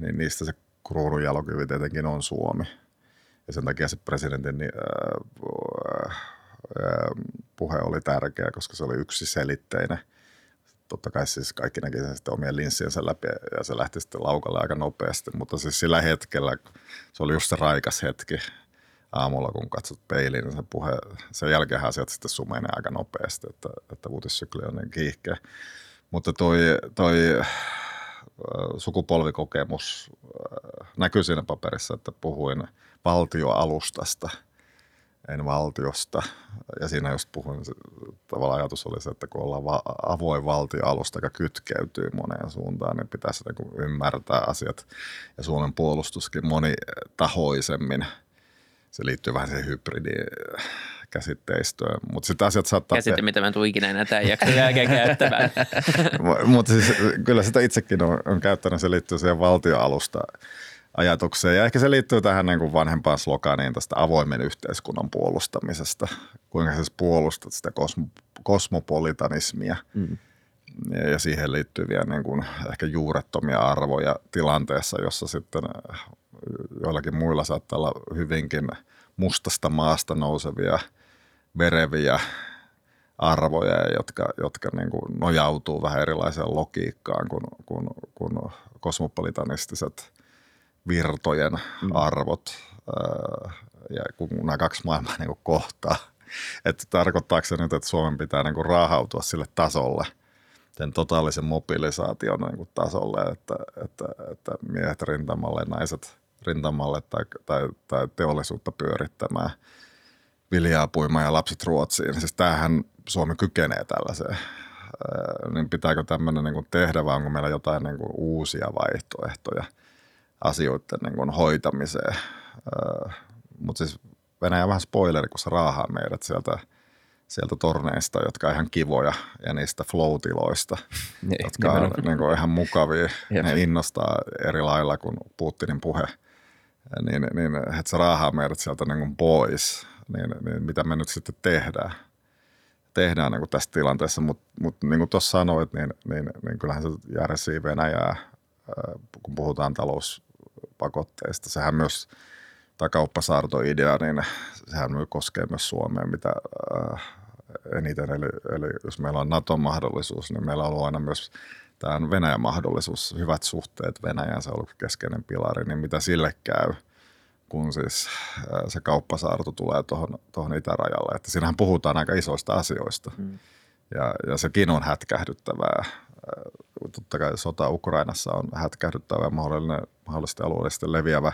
niin niistä se kruununjalokivi tietenkin on Suomi. Ja sen takia se presidentin puhe oli tärkeä, koska se oli yksiselitteinen. Totta kai siis kaikki näki sen sitten omien linssiensä läpi ja se lähti sitten laukalle aika nopeasti, mutta siis sillä hetkellä se oli just se raikas hetki. Aamulla kun katsot peiliin, niin sen jälkeen asiat sitten sumenee aika nopeasti, että uutissykli on niin kiihkeä. Mutta toi sukupolvikokemus näkyy siinä paperissa, että puhuin valtioalustasta, en valtiosta. Ja siinä just puhuin, tavallaan ajatus oli se, että kun ollaan avoin valtioalusta, joka kytkeytyy moneen suuntaan, niin pitäisi niin ymmärtää asiat ja Suomen puolustuskin monitahoisemmin. Se liittyy vähän siihen hybridikäsitteistöön, mutta sitten asiat saattaa... Käsitte, mitä mä tuun ikinä enää tämän jakson jälkeen käyttämään. Mutta siis, kyllä sitä itsekin on käyttänyt, se liittyy siihen valtioalusta ajatukseen. Ja ehkä se liittyy tähän niin kuin vanhempaan sloganiin tästä avoimen yhteiskunnan puolustamisesta. Kuinka siis puolustat sitä kosmopolitanismia ja siihen liittyviä niin kuin ehkä juurettomia arvoja tilanteessa, jossa sitten... Joillakin muilla saattaa olla hyvinkin mustasta maasta nousevia, vereviä arvoja, jotka niin kuin nojautuu vähän erilaiseen logiikkaan kuin kosmopolitanistiset virtojen arvot. Ja kun nämä kaksi maailmaa niin kuin kohtaa. Että tarkoittaako se nyt, että Suomen pitää niin kuin raahautua sille tasolle, sen totaalisen mobilisaation niin kuin tasolle, että miehet rintamalle, naiset rintamalle tai teollisuutta pyörittämään, viljaa puimaan ja lapset Ruotsiin. Siis tämähän Suomi kykenee tällaiseen. Niin pitääkö tämmöinen niin kuin tehdä vai onko meillä jotain niin kuin uusia vaihtoehtoja asioiden niin kuin hoitamiseen? Mutta siis Venäjä vähän spoileri, kun se raahaa meidät sieltä torneista, jotka on ihan kivoja, ja niistä flow-tiloista, jotka on niin kuin ihan mukavia. Ne innostaa eri lailla kuin Putinin puhe. Niin että se raahaa meidät sieltä niin kuin pois. Niin mitä me nyt sitten tehdään niin kuin tässä tilanteessa. Mutta niin kuin tuossa sanoit, niin kyllähän se järsii Venäjää, kun puhutaan talouspakotteista. Sehän myös... Tämä kauppasaartoidea, niin sehän koskee myös Suomea mitä eniten. Eli jos meillä on NATO-mahdollisuus, niin meillä on ollut aina myös tämän Venäjä-mahdollisuus, hyvät suhteet Venäjään, se on ollut keskeinen pilari, niin mitä sille käy, kun siis se kauppasaarto tulee tuohon itärajalle. Että siinähän puhutaan aika isoista asioista ja sekin on hätkähdyttävää totta kai sota Ukrainassa on hätkähdyttävä ja mahdollisesti alueellisesti leviävä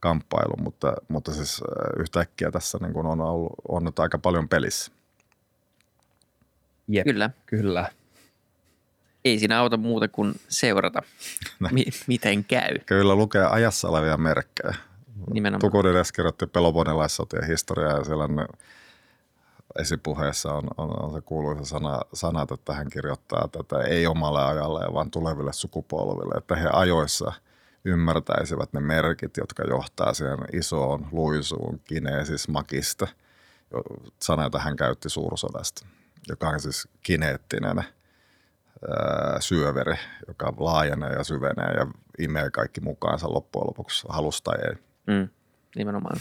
kamppailu, mutta siis yhtäkkiä tässä niin kuin on aika paljon pelissä. Jep, kyllä. Ei siinä auta muuta kuin seurata, miten käy. Kyllä lukee ajassa olevia merkkejä. Tukudides kirjoitti Peloponilaissotien historiaa ja siellä esipuheessa on se kuuluisa sanat, että hän kirjoittaa tätä ei omalle ajalle, vaan tuleville sukupolville, että he ajoissa ymmärtäisivät ne merkit, jotka johtaa siihen isoon luisuun kineesismakista. Sana, jota hän käytti suursodasta, joka on siis kineettinen syöveri, joka laajenee ja syvenee ja imee kaikki mukaansa loppujen lopuksi, halusta ei. Nimenomaan.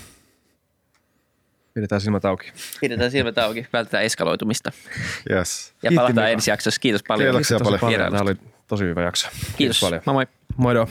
Pidetään silmät auki, vältetään eskaloitumista. Yes. Ja palataan ensi jaksossa. Kiitos paljon. Kiitoksia paljon. Tämä oli tosi hyvä jakso. Kiitos paljon. Moi moi. Moido.